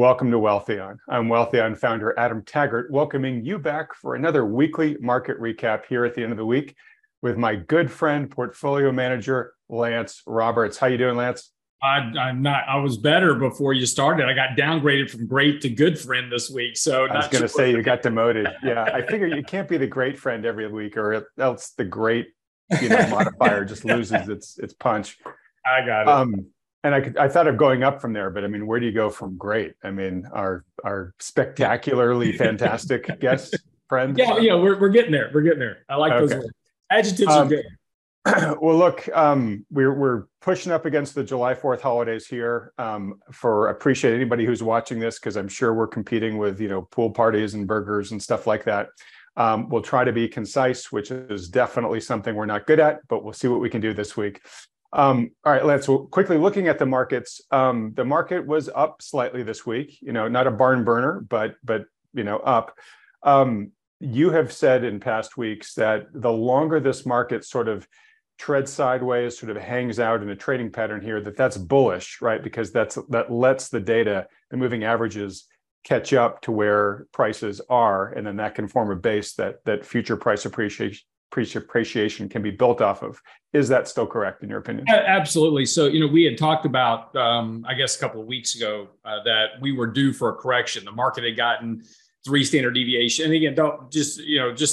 Welcome to Wealthion. I'm Wealthion founder Adam Taggart, welcoming you back for another weekly market recap here at the end of the week with my good friend, portfolio manager, Lance Roberts. How you doing, Lance? I was better before you started. I got downgraded from great to good friend this week. So I was going to say you got demoted. Yeah, I figure you can't be the great friend every week, or else the great modifier just loses its punch. I got it. And I thought of going up from there, but I mean, where do you go from great? I mean, our spectacularly fantastic guest friend. Yeah, we're getting there. We're getting there. I like those words. Adjectives are good. Well, look, we're pushing up against the July 4th holidays here. Appreciate anybody who's watching this, because I'm sure we're competing with pool parties and burgers and stuff like that. We'll try to be concise, which is definitely something we're not good at, but we'll see what we can do this week. All right, Lance, well, quickly looking at the markets, the market was up slightly this week, not a barn burner, but up. You have said in past weeks that the longer this market sort of treads sideways, sort of hangs out in a trading pattern here, that's bullish, right? Because that lets the data, the moving averages, catch up to where prices are, and then that can form a base that future price appreciation can be built off of. Is that still correct in your opinion? Absolutely. So, we had talked about, I guess a couple of weeks ago, that we were due for a correction. The market had gotten 3 standard deviation. And again, don't just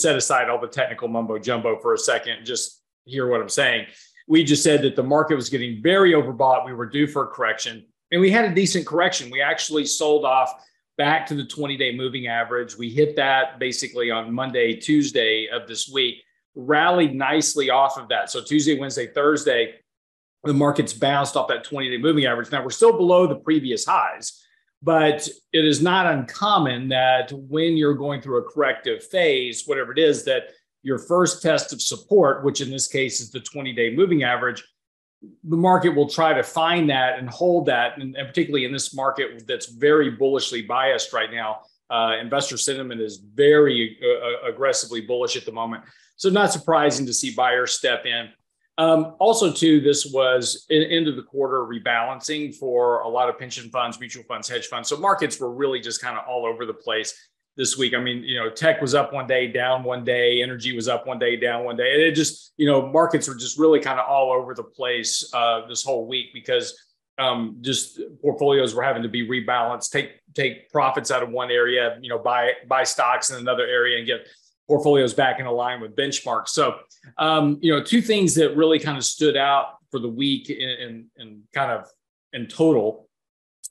set aside all the technical mumbo jumbo for a second and just hear what I'm saying. We just said that the market was getting very overbought. We were due for a correction, and we had a decent correction. We actually sold off back to the 20-day moving average. We hit that basically on Monday, Tuesday of this week, rallied nicely off of that. So Tuesday, Wednesday, Thursday, the market's bounced off that 20-day moving average. Now, we're still below the previous highs, but it is not uncommon that when you're going through a corrective phase, whatever it is, that your first test of support, which in this case is the 20-day moving average, the market will try to find that and hold that. And particularly in this market that's very bullishly biased right now, investor sentiment is very aggressively bullish at the moment. So not surprising to see buyers step in. Also, too, this was end of the quarter rebalancing for a lot of pension funds, mutual funds, hedge funds. So markets were really just kind of all over the place this week. I mean, tech was up one day, down one day. Energy was up one day, down one day. And it just, markets were just really kind of all over the place this whole week, because just portfolios were having to be rebalanced, take profits out of one area, buy stocks in another area, and get portfolios back in line with benchmarks. So, two things that really kind of stood out for the week in kind of in total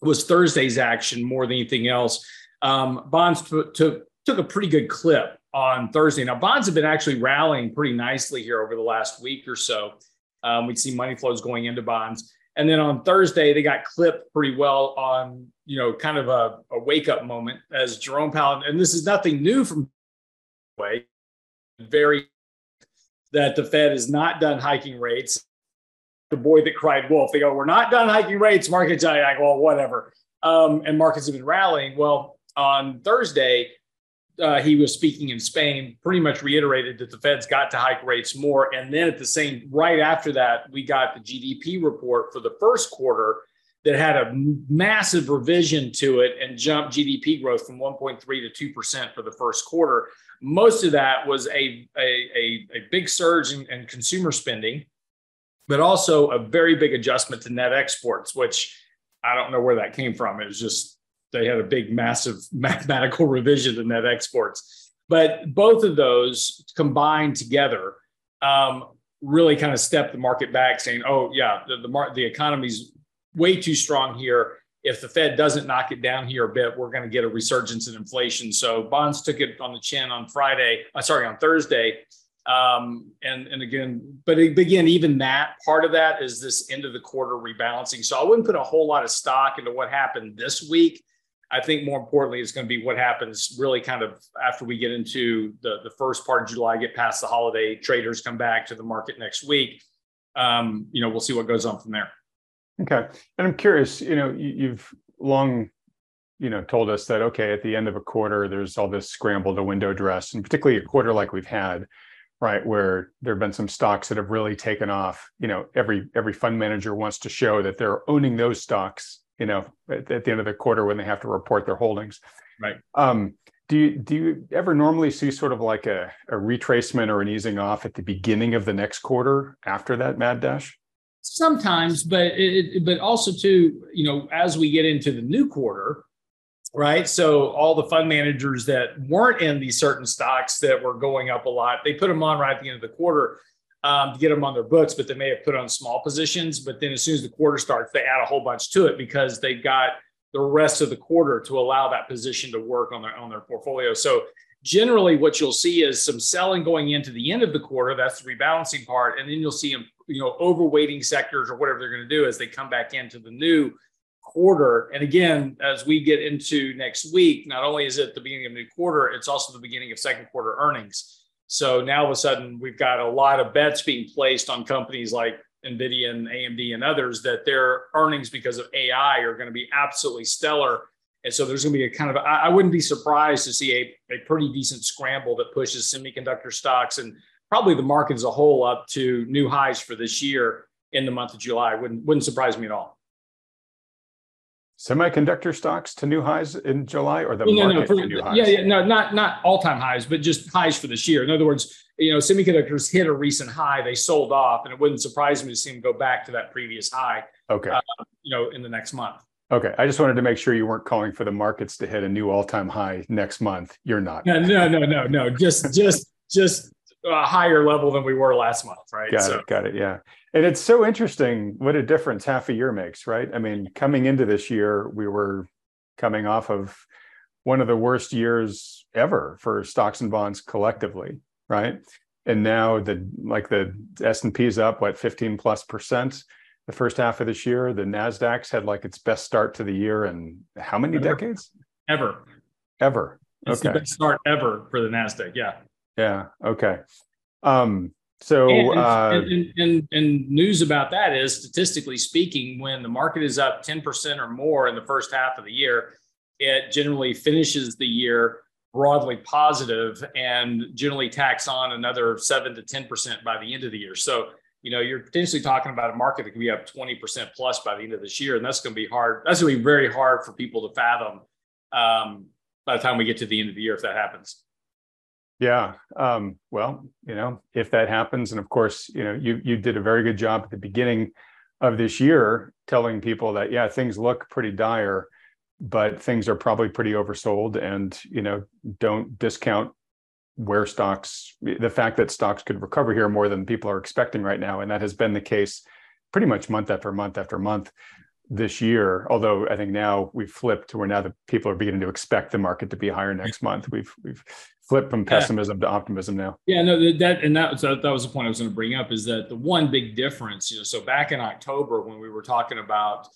was Thursday's action more than anything else. Bonds took a pretty good clip on Thursday. Now, bonds have been actually rallying pretty nicely here over the last week or so. We'd see money flows going into bonds. And then on Thursday, they got clipped pretty well on, kind of a wake-up moment as Jerome Powell, and this is nothing new from way, very that the Fed is not done hiking rates. The boy that cried wolf, they go, we're not done hiking rates. Markets are like, well, whatever. And markets have been rallying. Well, on Thursday, he was speaking in Spain, pretty much reiterated that the Fed's got to hike rates more. And then right after that, we got the GDP report for the first quarter that had a massive revision to it and jumped GDP growth from 1.3% to 2% for the first quarter. Most of that was a big surge in consumer spending, but also a very big adjustment to net exports, which I don't know where that came from. It was just they had a big, massive mathematical revision to net exports. But both of those combined together really kind of stepped the market back, saying, oh, yeah, the economy's way too strong here. If the Fed doesn't knock it down here a bit, we're going to get a resurgence in inflation. So bonds took it on the chin on Thursday. Again, even that part of that is this end of the quarter rebalancing. So I wouldn't put a whole lot of stock into what happened this week. I think more importantly, it's going to be what happens really kind of after we get into the first part of July, get past the holiday, traders come back to the market next week. We'll see what goes on from there. Okay. And I'm curious, you've long, told us that, okay, at the end of a quarter, there's all this scramble to window dress, and particularly a quarter like we've had, right, where there have been some stocks that have really taken off. Every fund manager wants to show that they're owning those stocks you know, at the end of the quarter when they have to report their holdings. Right. Do you ever normally see sort of like a retracement or an easing off at the beginning of the next quarter after that mad dash? Sometimes, but also too, you know, as we get into the new quarter, right? So all the fund managers that weren't in these certain stocks that were going up a lot, they put them on right at the end of the quarter to get them on their books, but they may have put on small positions. But then as soon as the quarter starts, they add a whole bunch to it because they've got the rest of the quarter to allow that position to work on their portfolio. So generally what you'll see is some selling going into the end of the quarter. That's the rebalancing part. And then you'll see them, you know, overweighting sectors or whatever they're going to do as they come back into the new quarter. And again, as we get into next week, not only is it the beginning of the new quarter, it's also the beginning of second quarter earnings. So now all of a sudden we've got a lot of bets being placed on companies like NVIDIA and AMD and others that their earnings because of AI are going to be absolutely stellar. And so there's going to be a kind of, I wouldn't be surprised to see a pretty decent scramble that pushes semiconductor stocks and probably the market as a whole up to new highs for this year in the month of July. Wouldn't surprise me at all. Semiconductor stocks to new highs in July or the market to new highs? Not all-time highs, but just highs for this year. In other words, you know, semiconductors hit a recent high, they sold off, and it wouldn't surprise me to see them go back to that previous high, okay, you know, in the next month. Okay. I just wanted to make sure you weren't calling for the markets to hit a new all-time high next month. You're not. No. Just a higher level than we were last month, right? Got it. Yeah. And it's so interesting what a difference half a year makes, right? I mean, coming into this year, we were coming off of one of the worst years ever for stocks and bonds collectively, right? And now the S&P is up, 15%+? The first half of this year, the Nasdaq's had its best start to the year in how many decades? Ever. It's okay. The best start ever for the Nasdaq. Yeah. Okay. So news about that is, statistically speaking, when the market is up 10% or more in the first half of the year, it generally finishes the year broadly positive and generally tacks on another 7% to 10% by the end of the year. So, you know, you're potentially talking about a market that can be up 20%+ by the end of this year. And that's going to be hard. That's going to be very hard for people to fathom by the time we get to the end of the year, if that happens. Yeah. Well, you know, if that happens, and of course, you know, you did a very good job at the beginning of this year telling people that, yeah, things look pretty dire, but things are probably pretty oversold, and, you know, don't discount the fact that stocks could recover here more than people are expecting right now. And that has been the case pretty much month after month after month this year. Although I think now we've flipped to where now the people are beginning to expect the market to be higher next month. We've flipped from pessimism to optimism now. Yeah, no, that was the point I was going to bring up, is that the one big difference, you know, so back in October when we were talking about,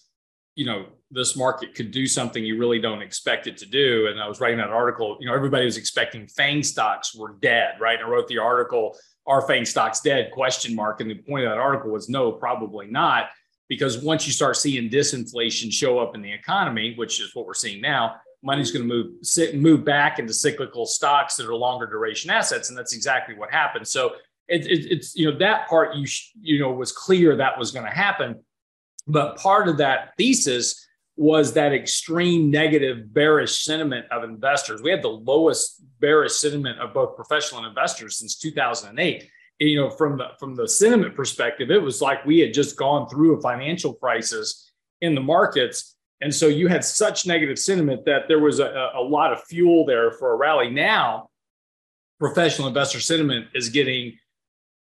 you know, this market could do something you really don't expect it to do. And I was writing that article, you know, everybody was expecting FANG stocks were dead, right? And I wrote the article, "Are FANG stocks dead?" ? And the point of that article was, no, probably not. Because once you start seeing disinflation show up in the economy, which is what we're seeing now, money's going to move back into cyclical stocks that are longer duration assets. And that's exactly what happened. So it's, you know, that part, was clear that was going to happen. But part of that thesis was that extreme negative bearish sentiment of investors. We had the lowest bearish sentiment of both professional and investors since 2008. You know, from the sentiment perspective, it was like we had just gone through a financial crisis in the markets. And so you had such negative sentiment that there was a lot of fuel there for a rally. Now, professional investor sentiment is getting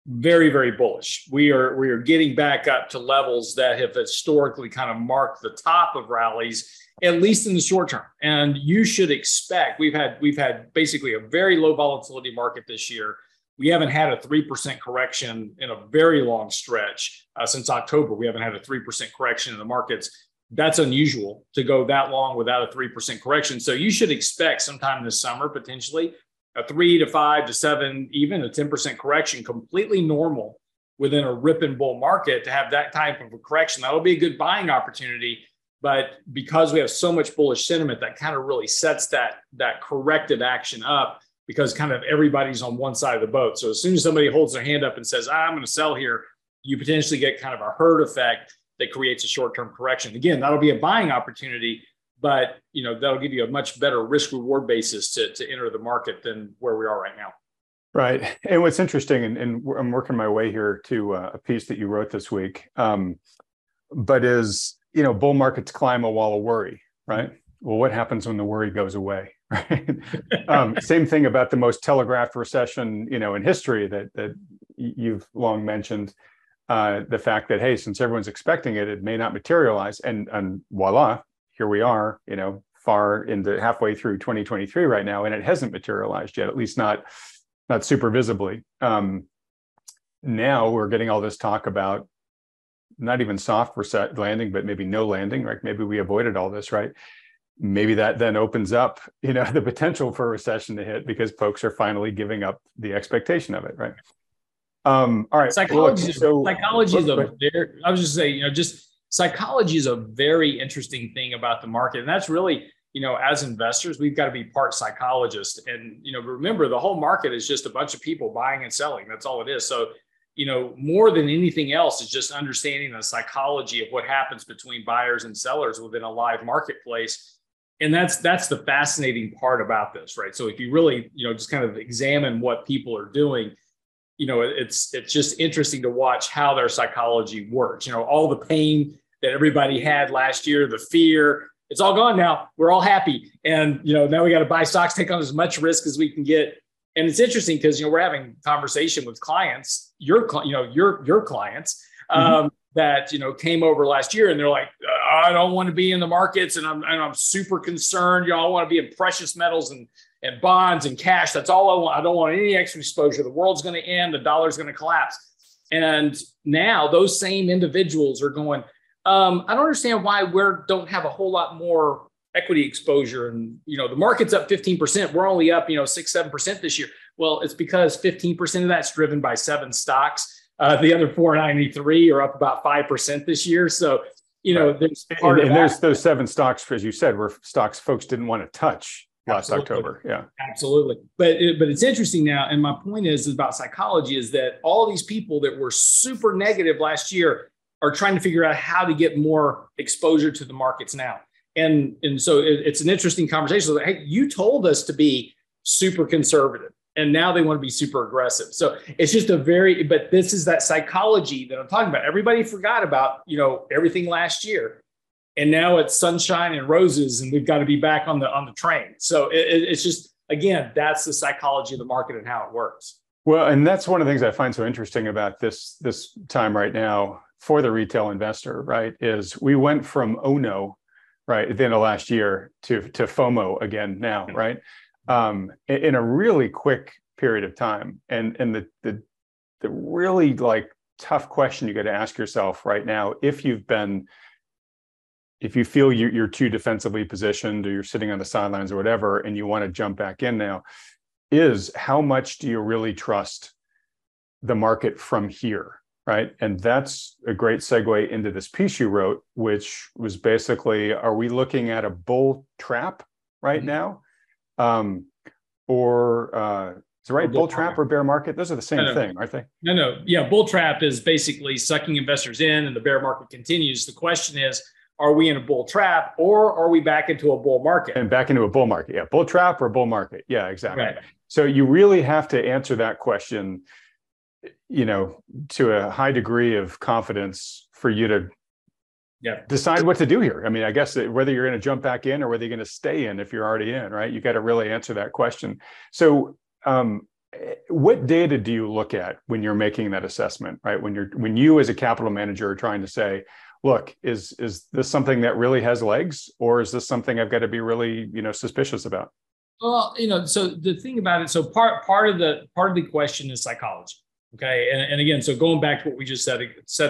very, very bullish. We are getting back up to levels that have historically kind of marked the top of rallies, at least in the short term. And you should expect, we've had basically a very low volatility market this year. We haven't had a 3% correction in a very long stretch since October. We haven't had a 3% correction in the markets. That's unusual to go that long without a 3% correction. So you should expect sometime this summer, potentially, a 3% to 5% to 7%, even a 10% correction, completely normal within a rip and bull market to have that type of a correction. That'll be a good buying opportunity. But because we have so much bullish sentiment, that kind of really sets that corrective action up, because kind of everybody's on one side of the boat. So as soon as somebody holds their hand up and says, I'm going to sell here, you potentially get kind of a herd effect that creates a short-term correction. Again, that'll be a buying opportunity, but you know, that'll give you a much better risk-reward basis to enter the market than where we are right now. Right. And what's interesting, and I'm working my way here to a piece that you wrote this week, but is, you know, bull markets climb a wall of worry, right? Well, what happens when the worry goes away, right? Same thing about the most telegraphed recession, you know, in history that you've long mentioned, the fact that, hey, since everyone's expecting it, it may not materialize. And voila, here we are, you know, far into halfway through 2023 right now, and it hasn't materialized yet, at least not super visibly. Now we're getting all this talk about not even soft landing, but maybe no landing, right? Maybe we avoided all this, right? Maybe that then opens up, you know, the potential for a recession to hit because folks are finally giving up the expectation of it, right? All right. Psychology is a very interesting thing about the market. And that's really, you know, as investors, we've got to be part psychologists. And, you know, remember, the whole market is just a bunch of people buying and selling. That's all it is. So, you know, more than anything else is just understanding the psychology of what happens between buyers and sellers within a live marketplace. And that's the fascinating part about this, right? So if you really, you know, just kind of examine what people are doing, you know, it's just interesting to watch how their psychology works. You know, all the pain that everybody had last year, the fear, it's all gone now. We're all happy. And, you know, now we got to buy stocks, take on as much risk as we can get. And it's interesting because, you know, we're having conversation with clients, your clients that, you know, came over last year and they're like, I don't want to be in the markets and I'm super concerned. You know, I want to be in precious metals and bonds and cash. That's all I want. I don't want any extra exposure. The world's going to end. The dollar's going to collapse. And now those same individuals are going, I don't understand why we don't have a whole lot more equity exposure. And, you know, the market's up 15%. We're only up, you know, 6-7% this year. Well, it's because 15% of that's driven by 7 stocks. The other 493 are up about 5% this year. So, you know, there's part of that. And there's those 7 stocks, as you said, were stocks folks didn't want to touch last October. Yeah, absolutely. But it's interesting now. And my point is about psychology is that all these people that were super negative last year are trying to figure out how to get more exposure to the markets now. And so it's an interesting conversation. Like, hey, you told us to be super conservative, and now they want to be super aggressive. So it's just but this is that psychology that I'm talking about. Everybody forgot about, you know, everything last year, and now it's sunshine and roses, and we've got to be back on the train. So it's just, again, that's the psychology of the market and how it works. Well, and that's one of the things I find so interesting about this time right now for the retail investor, right, is we went from, oh no, right, at the end of last year to FOMO again now, right? In a really quick period of time. And the really like tough question you got to ask yourself right now, if you feel you're too defensively positioned or you're sitting on the sidelines or whatever, and you want to jump back in now, is how much do you really trust the market from here? Right. And that's a great segue into this piece you wrote, which was basically, are we looking at a bull trap right now? Is it right? Bull trap or bear market? Those are the same thing, aren't they? No. Yeah. Bull trap is basically sucking investors in and the bear market continues. The question is, are we in a bull trap or are we back into a bull market? And back into a bull market. Yeah. Bull trap or bull market. Yeah, exactly. Right. So you really have to answer that question, you know, to a high degree of confidence for you to decide what to do here. I mean, I guess whether you're going to jump back in or whether you're going to stay in if you're already in, right? You got to really answer that question. So what data do you look at when you're making that assessment, right? When you as a capital manager are trying to say, look, is this something that really has legs or is this something I've got to be really, you know, suspicious about? Well, you know, so the thing about it, so part of the question is psychology. Okay. And again, so going back to what we just said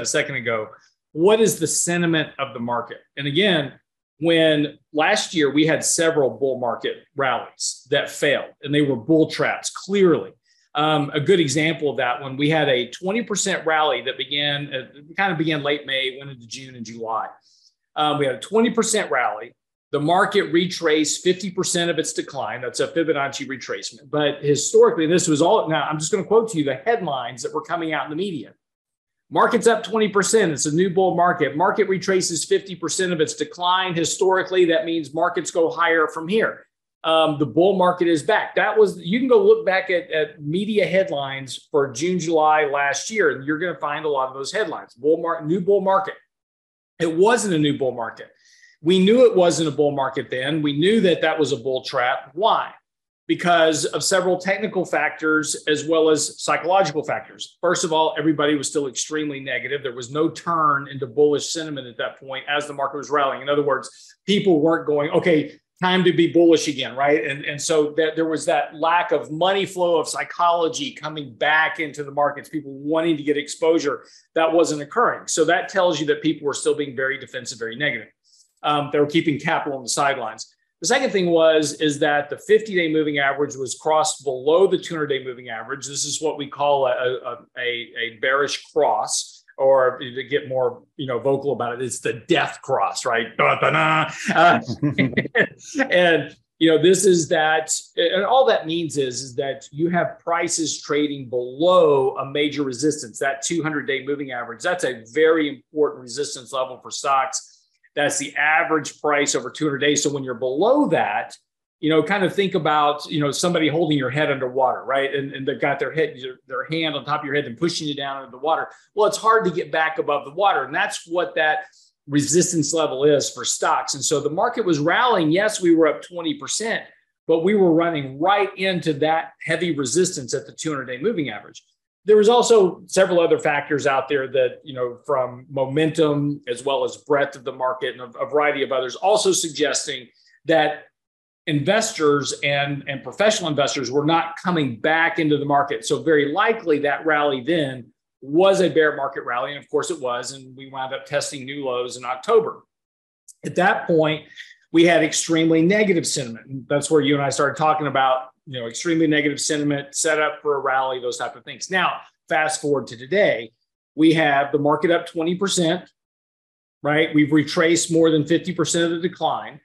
a second ago, what is the sentiment of the market? And again, when last year we had several bull market rallies that failed and they were bull traps, clearly. A good example of that when we had a 20% rally that began late May, went into June and July. We had a 20% rally. The market retraced 50% of its decline. That's a Fibonacci retracement. But historically, this was all, now I'm just going to quote to you the headlines that were coming out in the media. Market's up 20%. It's a new bull market. Market retraces 50% of its decline historically. That means markets go higher from here. The bull market is back. That was, you can go look back at media headlines for June, July last year, and you're going to find a lot of those headlines. Bull market, new bull market. It wasn't a new bull market. We knew it wasn't a bull market then. We knew that that was a bull trap. Why? Because of several technical factors as well as psychological factors. First of all, everybody was still extremely negative. There was no turn into bullish sentiment at that point as the market was rallying. In other words, people weren't going, okay, time to be bullish again, right? And so that there was that lack of money flow of psychology coming back into the markets, people wanting to get exposure. That wasn't occurring. So that tells you that people were still being very defensive, very negative. They were keeping capital on the sidelines. The second thing is that the 50-day moving average was crossed below the 200-day moving average. This is what we call a bearish cross, or to get more vocal about it, it's the death cross, right? And this is that, and all that means is that you have prices trading below a major resistance, that 200-day moving average. That's a very important resistance level for stocks. That's the average price over 200 days. So when you're below that, kind of think about, somebody holding your head underwater, right? And they've got their hand on top of your head and pushing you down into the water. Well, it's hard to get back above the water. And that's what that resistance level is for stocks. And so the market was rallying. Yes, we were up 20%, but we were running right into that heavy resistance at the 200-day moving average. There was also several other factors out there that, from momentum as well as breadth of the market and a variety of others, also suggesting that investors and professional investors were not coming back into the market. So very likely that rally then was a bear market rally. And of course it was. And we wound up testing new lows in October. At that point, we had extremely negative sentiment. And that's where you and I started talking about extremely negative sentiment, set up for a rally, those type of things. Now, fast forward to today, we have the market up 20%, right? We've retraced more than 50% of the decline,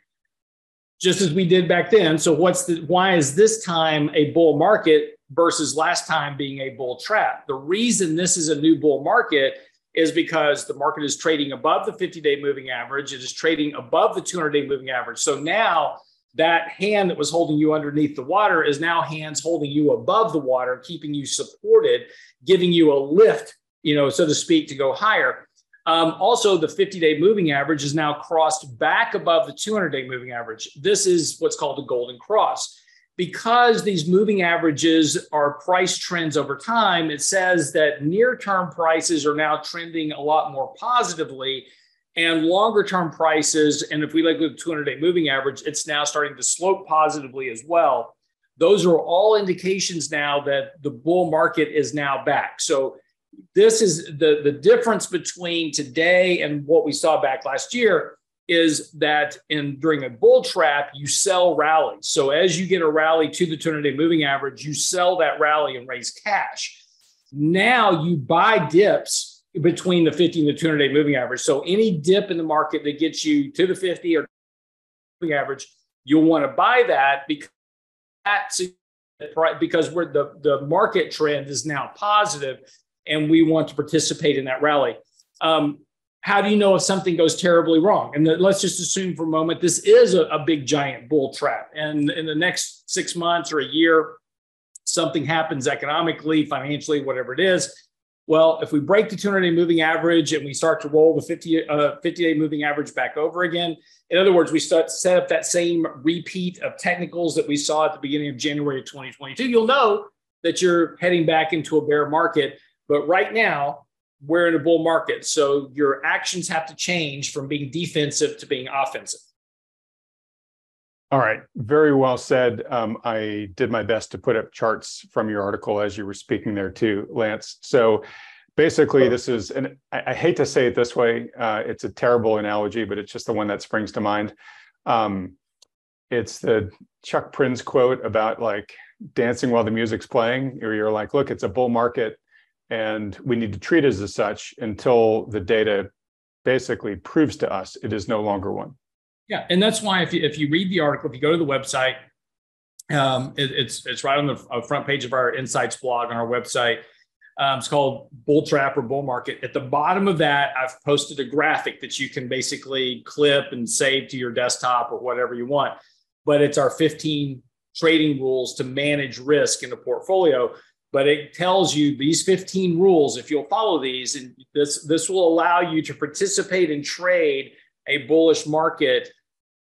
just as we did back then. So why is this time a bull market versus last time being a bull trap? The reason this is a new bull market is because the market is trading above the 50-day moving average. It is trading above the 200-day moving average. So now, that hand that was holding you underneath the water is now hands holding you above the water, keeping you supported, giving you a lift, so to speak, to go higher. Also, the 50-day moving average is now crossed back above the 200-day moving average. This is what's called a golden cross. Because these moving averages are price trends over time, it says that near-term prices are now trending a lot more positively. And longer term prices, and if we look at the 200-day moving average, it's now starting to slope positively as well. Those are all indications now that the bull market is now back. So this is the difference between today and what we saw back last year is that during a bull trap, you sell rallies. So as you get a rally to the 200-day moving average, you sell that rally and raise cash. Now you buy dips between the 50 and the 200-day moving average. So any dip in the market that gets you to the 50 or moving average, you'll want to buy that because we're the market trend is now positive and we want to participate in that rally. How do you know if something goes terribly wrong? And let's just assume for a moment, this is a big giant bull trap. And in the next 6 months or a year, something happens economically, financially, whatever it is. Well, if we break the 200-day moving average and we start to roll the 50-day moving average back over again, in other words, we set up that same repeat of technicals that we saw at the beginning of January of 2022, you'll know that you're heading back into a bear market. But right now, we're in a bull market. So your actions have to change from being defensive to being offensive. All right. Very well said. I did my best to put up charts from your article as you were speaking there too, Lance. So basically this is, and I hate to say it this way, it's a terrible analogy, but it's just the one that springs to mind. It's the Chuck Prinz quote about like dancing while the music's playing, or you're like, look, it's a bull market and we need to treat it as such until the data basically proves to us it is no longer one. Yeah. And that's why if you read the article, if you go to the website, it's right on the front page of our Insights blog on our website. It's called Bull Trap or Bull Market. At the bottom of that, I've posted a graphic that you can basically clip and save to your desktop or whatever you want. But it's our 15 trading rules to manage risk in the portfolio. But it tells you these 15 rules, if you'll follow these, and this will allow you to participate and trade a bullish market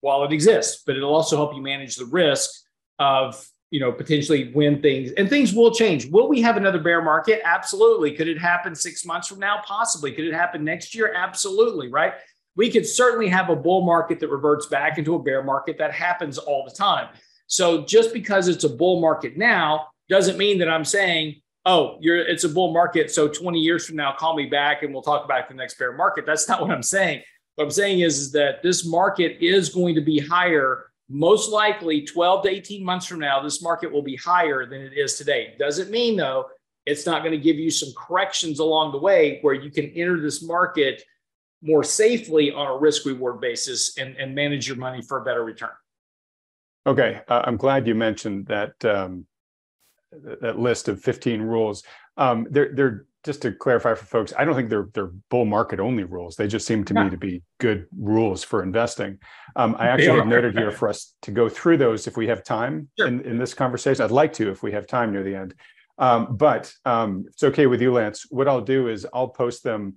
while it exists. But it'll also help you manage the risk of, you know, potentially when things, and things will change. Will we have another bear market? Absolutely. Could it happen 6 months from now? Possibly. Could it happen next year? Absolutely, right? We could certainly have a bull market that reverts back into a bear market. That happens all the time. So just because it's a bull market now doesn't mean that I'm saying, oh, it's a bull market, so 20 years from now, call me back and we'll talk about the next bear market. That's not what I'm saying. What I'm saying is that this market is going to be higher. Most likely 12 to 18 months from now, this market will be higher than it is today. Doesn't mean, though, it's not going to give you some corrections along the way where you can enter this market more safely on a risk-reward basis and manage your money for a better return. Okay. I'm glad you mentioned that, that list of 15 rules. They're just to clarify for folks, I don't think they're bull market only rules. They just seem to me to be good rules for investing. I actually have noted here for us to go through those if we have time in this conversation. I'd like to if we have time near the end. But it's okay with you, Lance. What I'll do is I'll post them.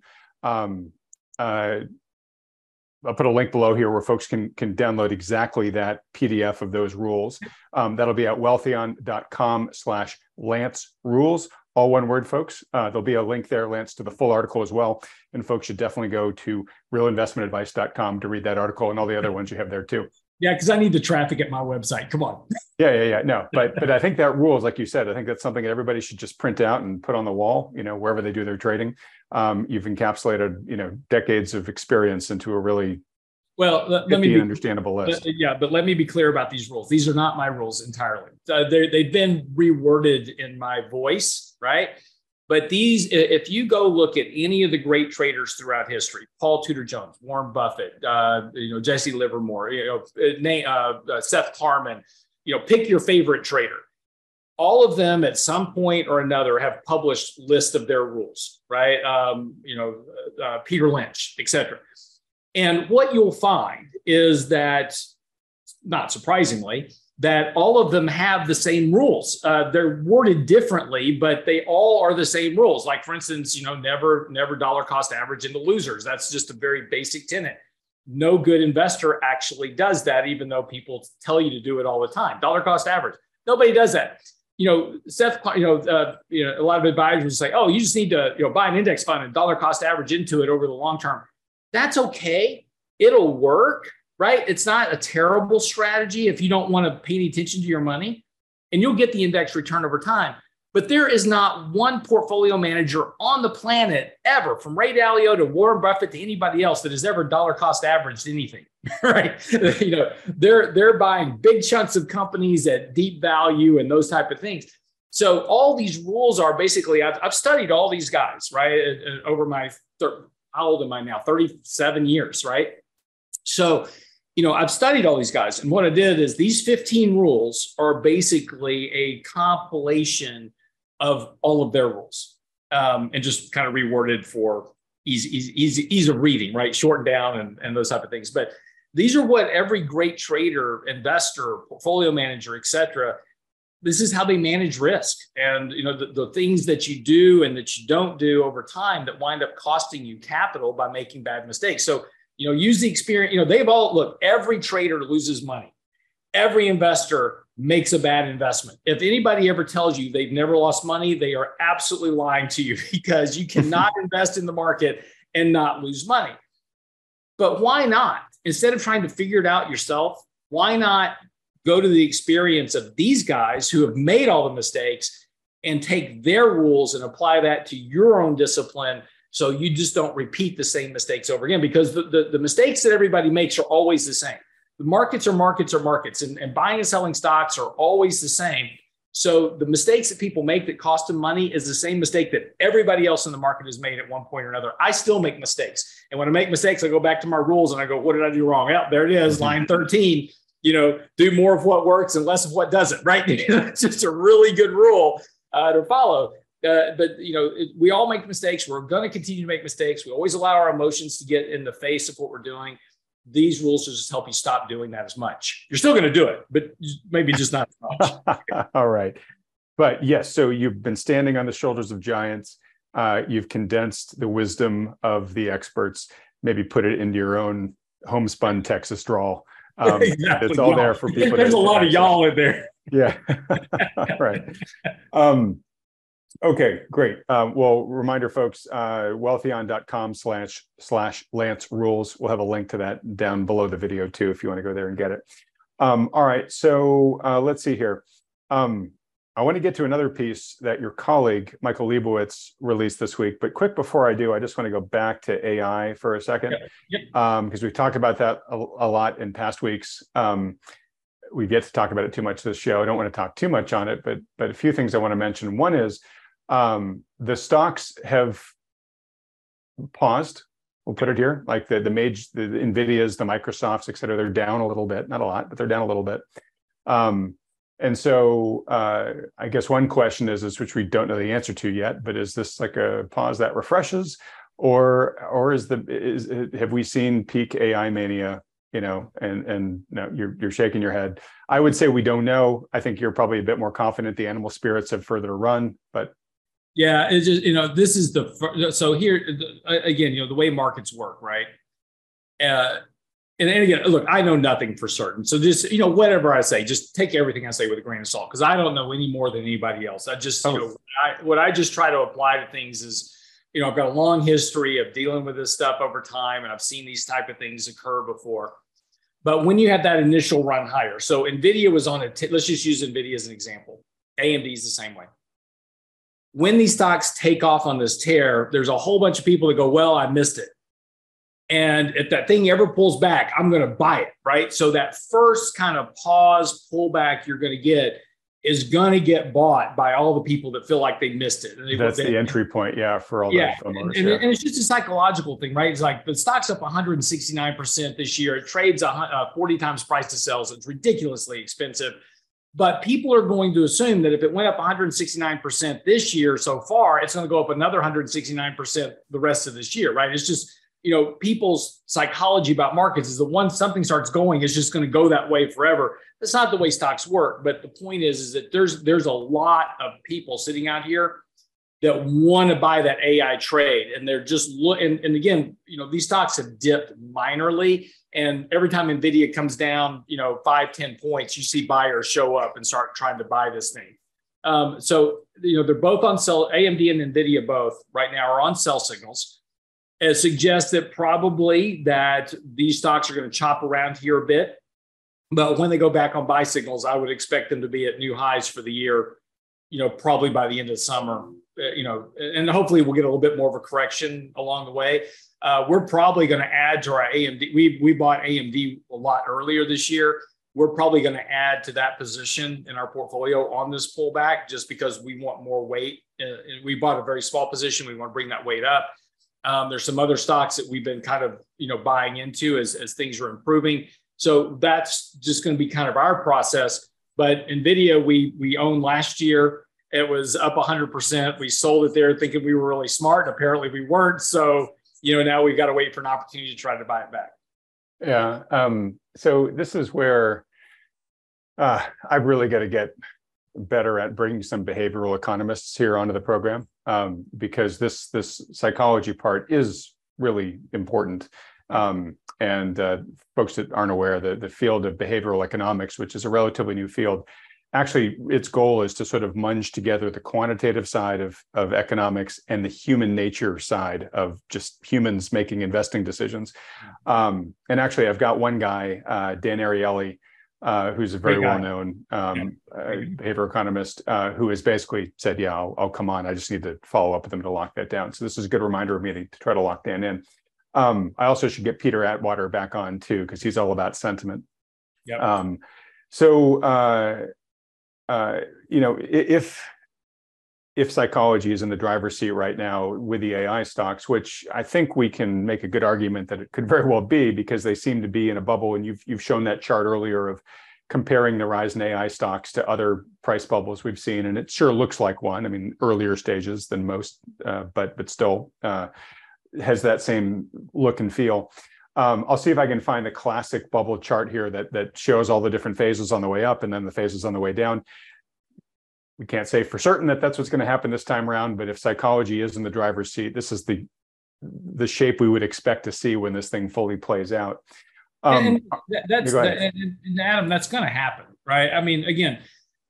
I'll put a link below here where folks can download exactly that PDF of those rules. That'll be at wealthion.com/Lance rules. All one word, folks. There'll be a link there, Lance, to the full article as well. And folks should definitely go to realinvestmentadvice.com to read that article and all the other ones you have there too. Yeah, because I need the traffic at my website. Come on. Yeah. No, but I think that rules, like you said, I think that's something that everybody should just print out and put on the wall, you know, wherever they do their trading. You've encapsulated, you know, decades of experience into a really understandable list. But let me be clear about these rules. These are not my rules entirely. They've been reworded in my voice, right? But these, if you go look at any of the great traders throughout history, Paul Tudor Jones, Warren Buffett, Jesse Livermore, Seth Karman, pick your favorite trader. All of them at some point or another have published lists of their rules, right? Peter Lynch, et cetera. And what you'll find is that, not surprisingly, that all of them have the same rules. They're worded differently, but they all are the same rules. Like, for instance, never dollar cost average into losers. That's just a very basic tenet. No good investor actually does that, even though people tell you to do it all the time. Dollar cost average. Nobody does that. A lot of advisors say, oh, you just need to buy an index fund and dollar cost average into it over the long term. That's okay. It'll work, right? It's not a terrible strategy if you don't want to pay any attention to your money, and you'll get the index return over time. But there is not one portfolio manager on the planet ever, from Ray Dalio to Warren Buffett to anybody else, that has ever dollar cost averaged anything, right? They're buying big chunks of companies at deep value and those type of things. So all these rules are basically, I've studied all these guys, right, over my how old am I now? 37 years, right? So, I've studied all these guys. And what I did is these 15 rules are basically a compilation of all of their rules, and just kind of reworded for ease of reading, right? Shortened down and those type of things. But these are what every great trader, investor, portfolio manager, et cetera, this is how they manage risk, and the things that you do and that you don't do over time that wind up costing you capital by making bad mistakes. So, use the experience. Every trader loses money. Every investor makes a bad investment. If anybody ever tells you they've never lost money, they are absolutely lying to you, because you cannot invest in the market and not lose money. But why not? Instead of trying to figure it out yourself, why not go to the experience of these guys who have made all the mistakes and take their rules and apply that to your own discipline, so you just don't repeat the same mistakes over again? Because the mistakes that everybody makes are always the same. The markets are markets are markets, and buying and selling stocks are always the same. So the mistakes that people make that cost them money is the same mistake that everybody else in the market has made at one point or another. I still make mistakes. And when I make mistakes, I go back to my rules and I go, what did I do wrong? Oh, there it is, line 13. Do more of what works and less of what doesn't, right? It's just a really good rule to follow. But you know, we all make mistakes. We're going to continue to make mistakes. We always allow our emotions to get in the face of what we're doing. These rules just help you stop doing that as much. You're still going to do it, but maybe just not as much. All right. But yes, so you've been standing on the shoulders of giants. You've condensed the wisdom of the experts, maybe put it into your own homespun Texas drawl. Exactly. It's all y'all. There for people. There's a lot of y'all in there. Yeah. All right. Okay, great. Well, reminder, folks, wealthion.com/Lance Rules. We'll have a link to that down below the video too, if you want to go there and get it. All right, so let's see here. I want to get to another piece that your colleague, Michael Leibowitz, released this week. But quick, before I do, I just want to go back to AI for a second, because we've talked about that a lot in past weeks. We've yet to talk about it too much this show. I don't want to talk too much on it, but a few things I want to mention. One is the stocks have paused. We'll put it here, like the NVIDIAs, the Microsofts, et cetera. They're down a little bit, not a lot, but they're down a little bit. And so I guess one question is which we don't know the answer to yet, but is this like a pause that refreshes, or have we seen peak AI mania? You know, and no, you're shaking your head. I would say we don't know. I think you're probably a bit more confident the animal spirits have further run, but. Yeah, it's just, you know, this is so here, again, you know, the way markets work, right? And again, look, I know nothing for certain. So just, you know, whatever I say, just take everything I say with a grain of salt, because I don't know any more than anybody else. I just, you know, what I just try to apply to things is, you know, I've got a long history of dealing with this stuff over time, and I've seen these type of things occur before. But when you have that initial run higher, so NVIDIA was on let's just use NVIDIA as an example. AMD is the same way. When these stocks take off on this tear, there's a whole bunch of people that go, well, I missed it. And if that thing ever pulls back, I'm going to buy it, right? So that first kind of pause, pullback you're going to get is going to get bought by all the people that feel like they missed it. And that's the entry point, yeah, for all that. And it's just a psychological thing, right? It's like the stock's up 169% this year. It trades 40 times price to sales. It's ridiculously expensive. But people are going to assume that if it went up 169% this year so far, it's going to go up another 169% the rest of this year, right? It's just, you know, people's psychology about markets is that once something starts going, it's just going to go that way forever. That's not the way stocks work. But the point is that there's a lot of people sitting out here that want to buy that AI trade. And they're just looking. And again, you know, these stocks have dipped minorly. And every time NVIDIA comes down, you know, 5-10 points, you see buyers show up and start trying to buy this thing. So, you know, they're both on sell. AMD and NVIDIA both right now are on sell signals. It suggests that probably that these stocks are going to chop around here a bit. But when they go back on buy signals, I would expect them to be at new highs for the year, you know, probably by the end of the summer, you know, and hopefully we'll get a little bit more of a correction along the way. We're probably going to add to our AMD. We bought AMD a lot earlier this year. We're probably going to add to that position in our portfolio on this pullback just because we want more weight. We bought a very small position. We want to bring that weight up. There's some other stocks that we've been kind of, you know, buying into as things are improving. So that's just going to be kind of our process. But NVIDIA, we owned last year. It was up 100%. We sold it there thinking we were really smart. And apparently we weren't. So, you know, now we've got to wait for an opportunity to try to buy it back. Yeah. So this is where I've really got to get better at bringing some behavioral economists here onto the program, because this psychology part is really important. And folks that aren't aware, the field of behavioral economics, which is a relatively new field, actually its goal is to sort of munge together the quantitative side of economics and the human nature side of just humans making investing decisions. And actually, I've got one guy, Dan Ariely, who's a very well-known behavioral economist, who has basically said, yeah, I'll come on. I just need to follow up with him to lock that down. So this is a good reminder of me to try to lock Dan in. I also should get Peter Atwater back on too, because he's all about sentiment. Yep. You know, if psychology is in the driver's seat right now with the AI stocks, which I think we can make a good argument that it could very well be, because they seem to be in a bubble. And you've shown that chart earlier of comparing the rise in AI stocks to other price bubbles we've seen, and it sure looks like one. I mean, earlier stages than most, but still has that same look and feel. I'll see if I can find the classic bubble chart here that shows all the different phases on the way up and then the phases on the way down. We can't say for certain that that's what's going to happen this time around, but if psychology is in the driver's seat, this is the shape we would expect to see when this thing fully plays out. And Adam, that's going to happen, right? I mean, again,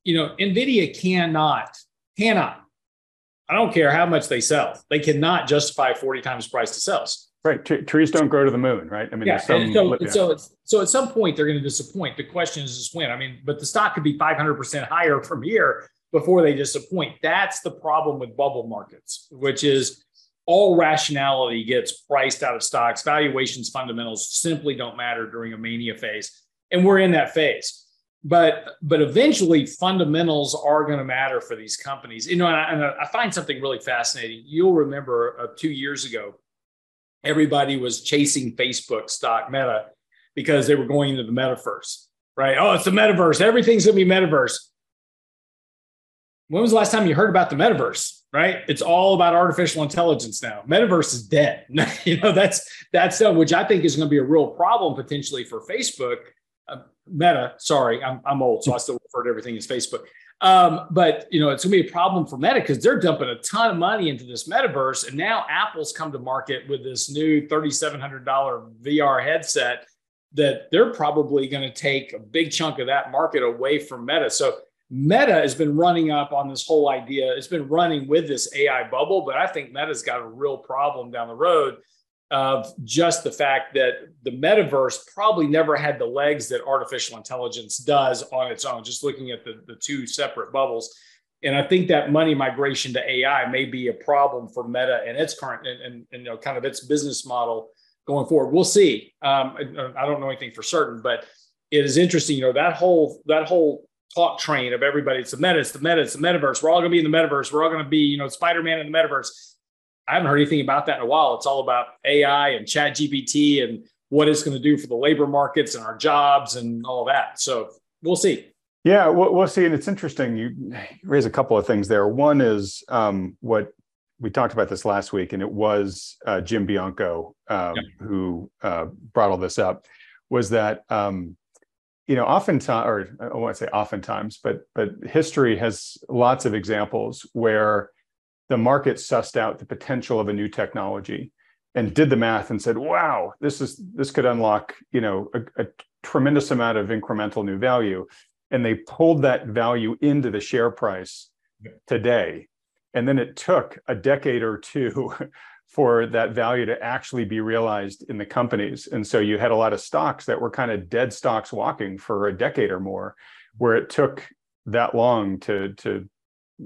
you know, NVIDIA cannot, I don't care how much they sell, they cannot justify 40 times the price to sales. Right. Trees don't grow to the moon, right? I mean, yeah. So at some point they're going to disappoint. The question is just when. I mean, but the stock could be 500% higher from here before they disappoint. That's the problem with bubble markets, which is all rationality gets priced out of stocks. Valuations, fundamentals simply don't matter during a mania phase. And we're in that phase. But eventually fundamentals are going to matter for these companies. You know, and I find something really fascinating. You'll remember 2 years ago, everybody was chasing Facebook stock, Meta, because they were going into the metaverse, right? Oh, it's the metaverse. Everything's going to be metaverse. When was the last time you heard about the metaverse, right? It's all about artificial intelligence now. Metaverse is dead. You know, that's stuff, which I think is going to be a real problem potentially for Facebook. Meta, sorry, I'm old, so I still refer to everything as Facebook. But, you know, it's going to be a problem for Meta because they're dumping a ton of money into this metaverse. And now Apple's come to market with this new $3,700 VR headset that they're probably going to take a big chunk of that market away from Meta. So Meta has been running up on this whole idea. It's been running with this AI bubble, but I think Meta's got a real problem down the road of just the fact that the metaverse probably never had the legs that artificial intelligence does on its own, just looking at the two separate bubbles. And I think that money migration to AI may be a problem for Meta and its current and you know, kind of its business model going forward. We'll see. I don't know anything for certain, but it is interesting, you know, that whole talk train of everybody, it's the metaverse. We're all going to be in the metaverse. We're all going to be, you know, Spider-Man in the metaverse. I haven't heard anything about that in a while. It's all about AI and ChatGPT and what it's going to do for the labor markets and our jobs and all that. So we'll see. Yeah, we'll see. And it's interesting. You raise a couple of things there. One is what we talked about this last week, and it was Jim Bianco who brought all this up, was that, you know, oftentimes, or I won't say oftentimes, but history has lots of examples where the market sussed out the potential of a new technology and did the math and said, wow, this could unlock, you know, a tremendous amount of incremental new value. And they pulled that value into the share price today. And then it took a decade or two for that value to actually be realized in the companies. And so you had a lot of stocks that were kind of dead stocks walking for a decade or more, where it took that long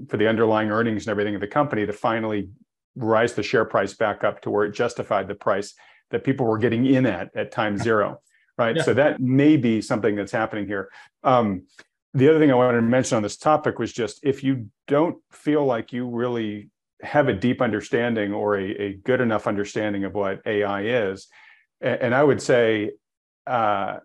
for the underlying earnings and everything of the company to finally rise the share price back up to where it justified the price that people were getting in at time zero, right? Yeah. So that may be something that's happening here. The other thing I wanted to mention on this topic was just, if you don't feel like you really have a deep understanding or a good enough understanding of what AI is, and I would say a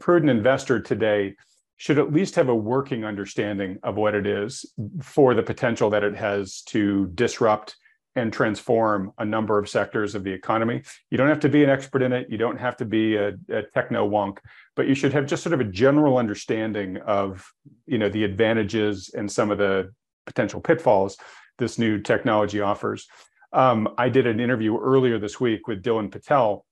prudent investor today should at least have a working understanding of what it is for the potential that it has to disrupt and transform a number of sectors of the economy. You don't have to be an expert in it. You don't have to be a techno wonk, but you should have just sort of a general understanding of, you know, the advantages and some of the potential pitfalls this new technology offers. I did an interview earlier this week with Dylan Patel,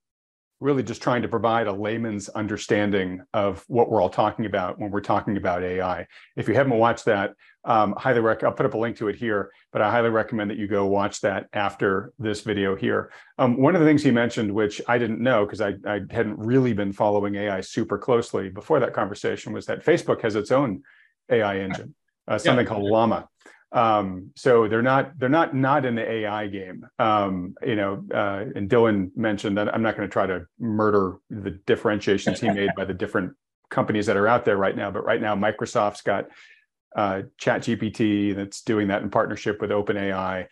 really just trying to provide a layman's understanding of what we're all talking about when we're talking about AI. If you haven't watched that, I'll put up a link to it here, but I highly recommend that you go watch that after this video here. One of the things he mentioned, which I didn't know because I hadn't really been following AI super closely before that conversation, was that Facebook has its own AI engine, something called Llama. So they're not in the AI game, you know, and Dylan mentioned that I'm not going to try to murder the differentiations he made by the different companies that are out there right now. But right now, Microsoft's got ChatGPT that's doing that in partnership with OpenAI.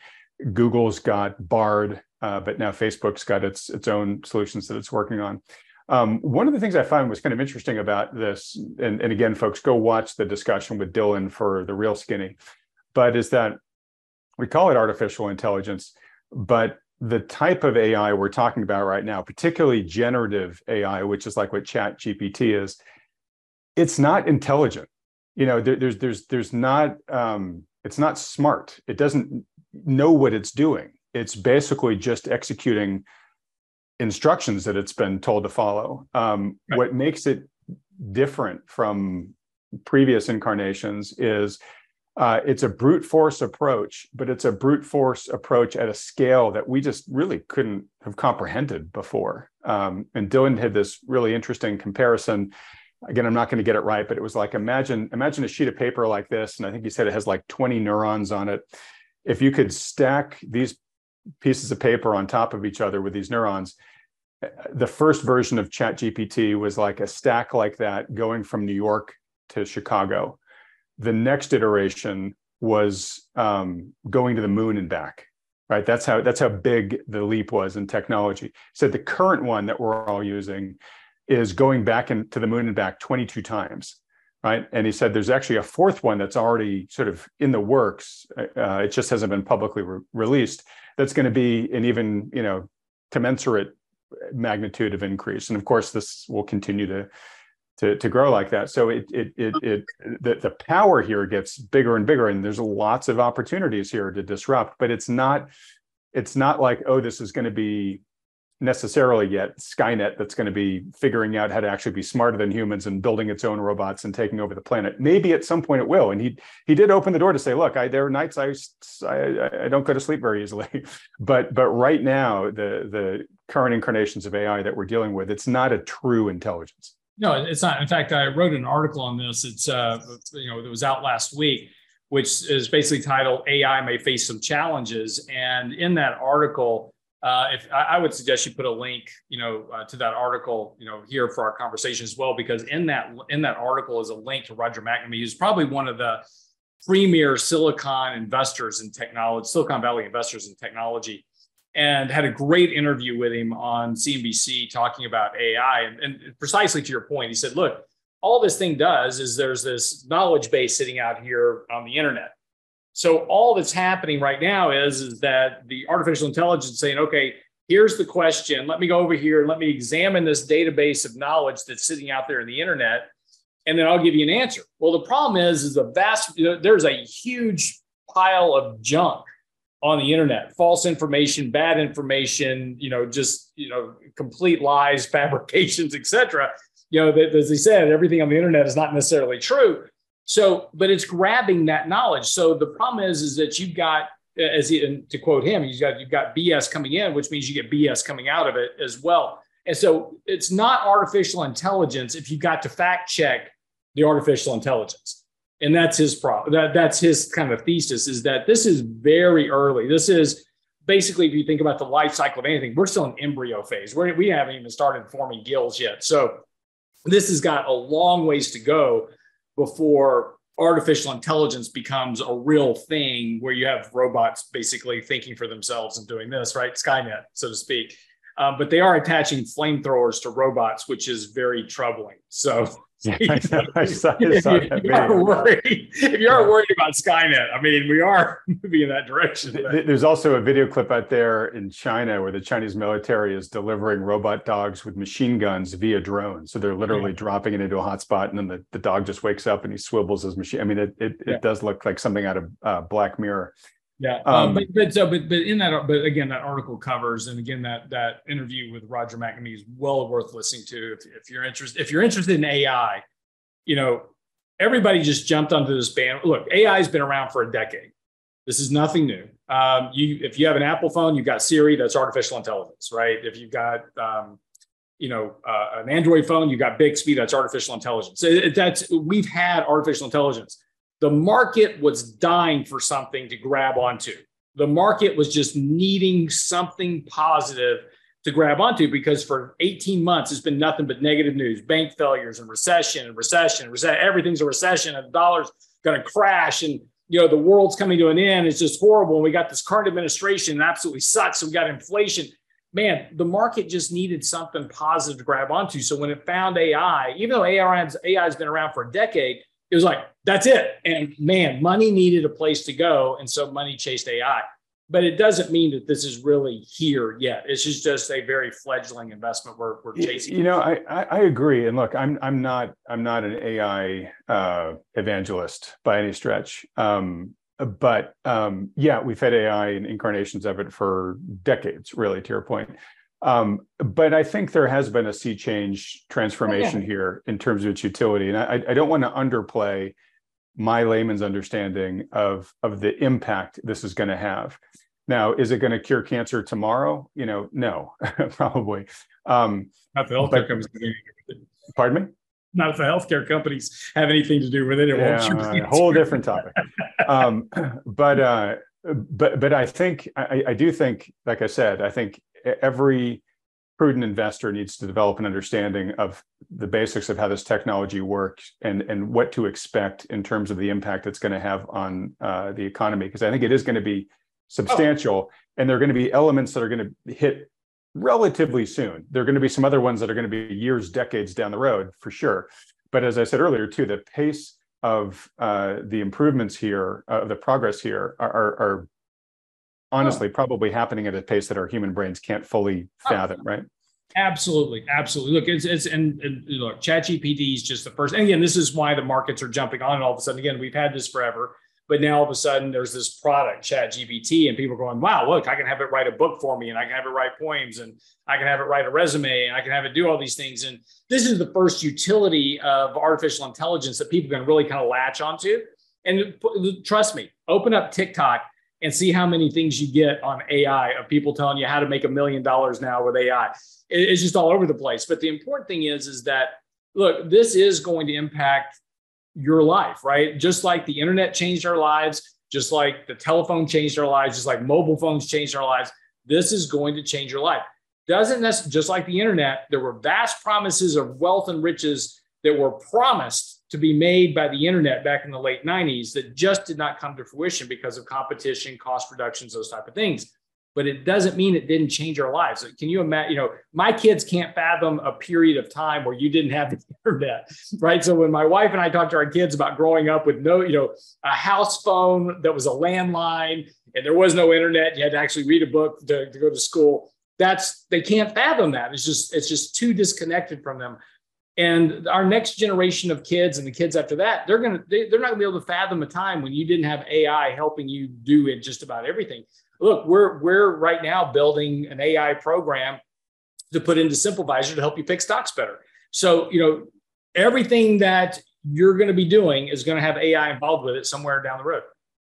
Google's got Bard, but now Facebook's got its own solutions that it's working on. One of the things I found was kind of interesting about this, and again, folks, go watch the discussion with Dylan for the real skinny, but is that we call it artificial intelligence, but the type of AI we're talking about right now, particularly generative AI, which is like what ChatGPT is, it's not intelligent. You know, there's not, it's not smart. It doesn't know what it's doing. It's basically just executing instructions that it's been told to follow. Right. What makes it different from previous incarnations is it's a brute force approach, but it's a brute force approach at a scale that we just really couldn't have comprehended before. And Dylan had this really interesting comparison. Again, I'm not going to get it right, but it was like, imagine a sheet of paper like this. And I think he said it has like 20 neurons on it. If you could stack these pieces of paper on top of each other with these neurons, the first version of ChatGPT was like a stack like that going from New York to Chicago. The next iteration was going to the moon and back, right? That's how big the leap was in technology. So the current one that we're all using is going back to the moon and back 22 times, right? And he said there's actually a fourth one that's already sort of in the works. It just hasn't been publicly released. That's going to be an even, you know, commensurate magnitude of increase. And of course, this will continue to grow like that. So the power here gets bigger and bigger, and there's lots of opportunities here to disrupt. But it's not like, oh, this is going to be necessarily yet Skynet that's going to be figuring out how to actually be smarter than humans and building its own robots and taking over the planet. Maybe at some point it will. And he did open the door to say, look, there are nights I don't go to sleep very easily. But right now, the current incarnations of AI that we're dealing with, it's not a true intelligence. No, it's not. In fact, I wrote an article on this. It's, that was out last week, which is basically titled AI May Face Some Challenges. And in that article, I would suggest you put a link, to that article, here for our conversation as well, because in that article is a link to Roger McNamee, who's probably one of the premier Silicon Valley investors in technology, and had a great interview with him on CNBC talking about AI. And precisely to your point, he said, look, all this thing does is there's this knowledge base sitting out here on the internet. So all that's happening right now is that the artificial intelligence is saying, okay, here's the question. Let me go over here. Let me examine this database of knowledge that's sitting out there in the internet, and then I'll give you an answer. Well, the problem is there's a huge pile of junk on the internet, false information, bad information, complete lies, fabrications, et cetera. As he said, everything on the internet is not necessarily true. So, but it's grabbing that knowledge. So the problem is that you've got, and to quote him, you've got BS coming in, which means you get BS coming out of it as well. And so it's not artificial intelligence if you've got to fact check the artificial intelligence. And that's his problem. That's his kind of thesis, is that this is very early. This is basically, if you think about the life cycle of anything, we're still in embryo phase. We haven't even started forming gills yet. So this has got a long ways to go before artificial intelligence becomes a real thing where you have robots basically thinking for themselves and doing this, right? Skynet, so to speak. But they are attaching flamethrowers to robots, which is very troubling. So if you are worried about Skynet, I mean, we are moving in that direction. There's also a video clip out there in China where the Chinese military is delivering robot dogs with machine guns via drones. So they're literally dropping it into a hotspot, and then the dog just wakes up and he swivels his machine. I mean, it does look like something out of Black Mirror. Yeah, but again, that article covers, and again, that interview with Roger McNamee is well worth listening to if you're interested. If you're interested in AI, everybody just jumped onto this bandwagon. Look, AI has been around for a decade. This is nothing new. If you have an Apple phone, you've got Siri, that's artificial intelligence, right? If you've got an Android phone, you've got Bixby, that's artificial intelligence. We've had artificial intelligence. The market was dying for something to grab onto. The market was just needing something positive to grab onto, because for 18 months, it's been nothing but negative news, bank failures and recession. Everything's a recession, and the dollar's going to crash, and the world's coming to an end. It's just horrible. And we got this current administration that absolutely sucks. So we got inflation. man, the market just needed something positive to grab onto. So when it found AI, even though AI has been around for a decade, it was like, that's it. And man, money needed a place to go. And so money chased AI. But it doesn't mean that this is really here yet. It's just a very fledgling investment we're chasing. You know, I agree. And look, I'm not an AI evangelist by any stretch. Yeah, we've had AI and incarnations of it for decades, really, to your point. But I think there has been a sea change transformation here in terms of its utility. And I don't want to underplay my layman's understanding of the impact this is going to have. Now, is it going to cure cancer tomorrow? You know, no, probably. Not the healthcare companies. Pardon me? Not if the healthcare companies have anything to do with it. It won't. A whole different topic. But I think I do think, like I said, I think every prudent investor needs to develop an understanding of the basics of how this technology works and what to expect in terms of the impact it's going to have on the economy, because I think it is going to be substantial. And there are going to be elements that are going to hit relatively soon. There are going to be some other ones that are going to be years, decades down the road, for sure. But as I said earlier, too, the pace of the improvements here, the progress here are honestly probably happening at a pace that our human brains can't fully fathom, right? Absolutely. Absolutely. Look, it's look, ChatGPT is just the first. And again, this is why the markets are jumping on it all of a sudden. Again, we've had this forever, but now all of a sudden there's this product, ChatGPT, and people are going, wow, look, I can have it write a book for me, and I can have it write poems, and I can have it write a resume, and I can have it do all these things. And this is the first utility of artificial intelligence that people can really kind of latch onto. And trust me, open up TikTok and see how many things you get on AI of people telling you how to make $1 million now with AI. It's just all over the place. But the important thing is that, look, this is going to impact your life, right? Just like the internet changed our lives, just like the telephone changed our lives, just like mobile phones changed our lives, this is going to change your life. Doesn't this, just like the internet, there were vast promises of wealth and riches that were promised to be made by the internet back in the late 90s that just did not come to fruition because of competition, cost reductions, those type of things. But it doesn't mean it didn't change our lives. Can you imagine, you know, my kids can't fathom a period of time where you didn't have the internet, right? So when my wife and I talked to our kids about growing up with no, you know, a house phone that was a landline and there was no internet, you had to actually read a book to go to school. They can't fathom that. It's just too disconnected from them. And our next generation of kids and the kids after that, they're not gonna be able to fathom a time when you didn't have AI helping you do it just about everything. Look, we're right now building an AI program to put into SimpleVisor to help you pick stocks better. So, you know, everything that you're going to be doing is going to have AI involved with it somewhere down the road.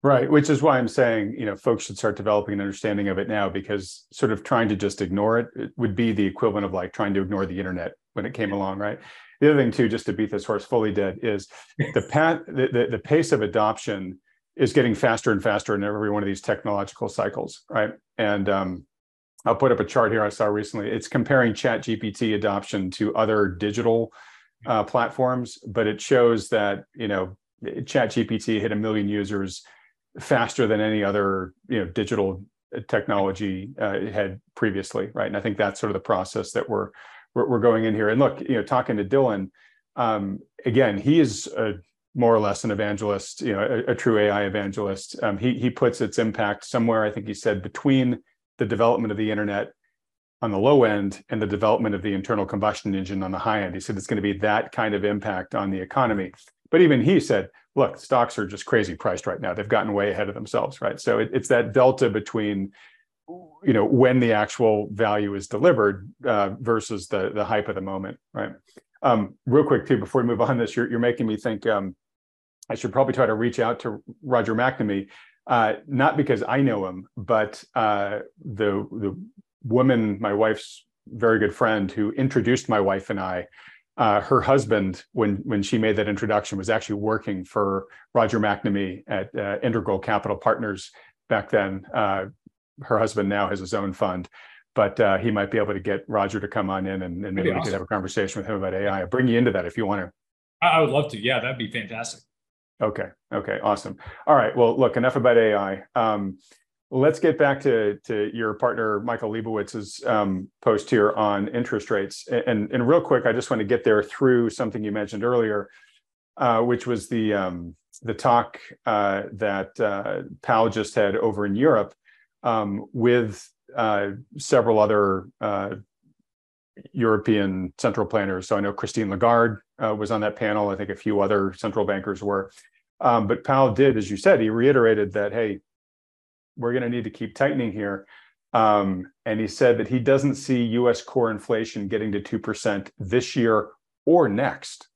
Right, which is why I'm saying, you know, folks should start developing an understanding of it now, because sort of trying to just ignore it would be the equivalent of like trying to ignore the internet when it came along, right? The other thing too, just to beat this horse fully dead, is the pace of adoption is getting faster and faster in every one of these technological cycles, right? And I'll put up a chart here I saw recently. It's comparing ChatGPT adoption to other digital platforms, but it shows that, you know, ChatGPT hit 1 million users faster than any other, you know, digital technology it had previously, right? And I think that's sort of the process that we're going in here. And look, you know, talking to Dylan, again, he is more or less an evangelist, you know, a true AI evangelist. He puts its impact somewhere, I think he said, between the development of the internet on the low end and the development of the internal combustion engine on the high end. He said it's going to be that kind of impact on the economy. But even he said, look, stocks are just crazy priced right now. They've gotten way ahead of themselves, right? So it's that delta between, you know, when the actual value is delivered versus the hype of the moment, right? Real quick, too, before we move on this, you're making me think I should probably try to reach out to Roger McNamee, not because I know him, but the woman, my wife's very good friend who introduced my wife and I, her husband, when she made that introduction, was actually working for Roger McNamee at Integral Capital Partners back then. Her husband now has his own fund, but he might be able to get Roger to come on in and maybe we could have a conversation with him about AI. I'll bring you into that if you want to. I would love to. Yeah, that'd be fantastic. Okay. Awesome. All right. Well, look, enough about AI. Let's get back to your partner, Michael Leibowitz's post here on interest rates. And real quick, I just want to get there through something you mentioned earlier, which was the talk that Powell just had over in Europe with several other European central planners. So I know Christine Lagarde was on that panel. I think a few other central bankers were. But Powell did, as you said, he reiterated that, hey, we're going to need to keep tightening here. And he said that he doesn't see U.S. core inflation getting to 2% this year or next,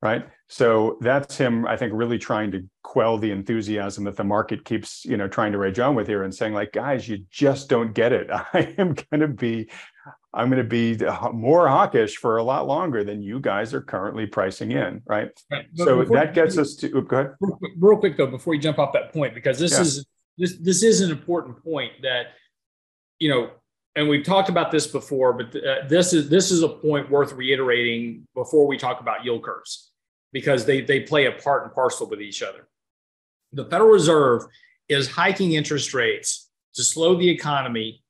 right? So that's him, I think, really trying to quell the enthusiasm that the market keeps, you know, trying to rage on with here and saying, like, guys, you just don't get it. I'm going to be more hawkish for a lot longer than you guys are currently pricing in, right? So that gets us to, go ahead. Real quick, though, before you jump off that point, because this is, This is an important point that, you know, and we've talked about this before, but this is a point worth reiterating before we talk about yield curves, because they play a part and parcel with each other. The Federal Reserve is hiking interest rates to slow the economy.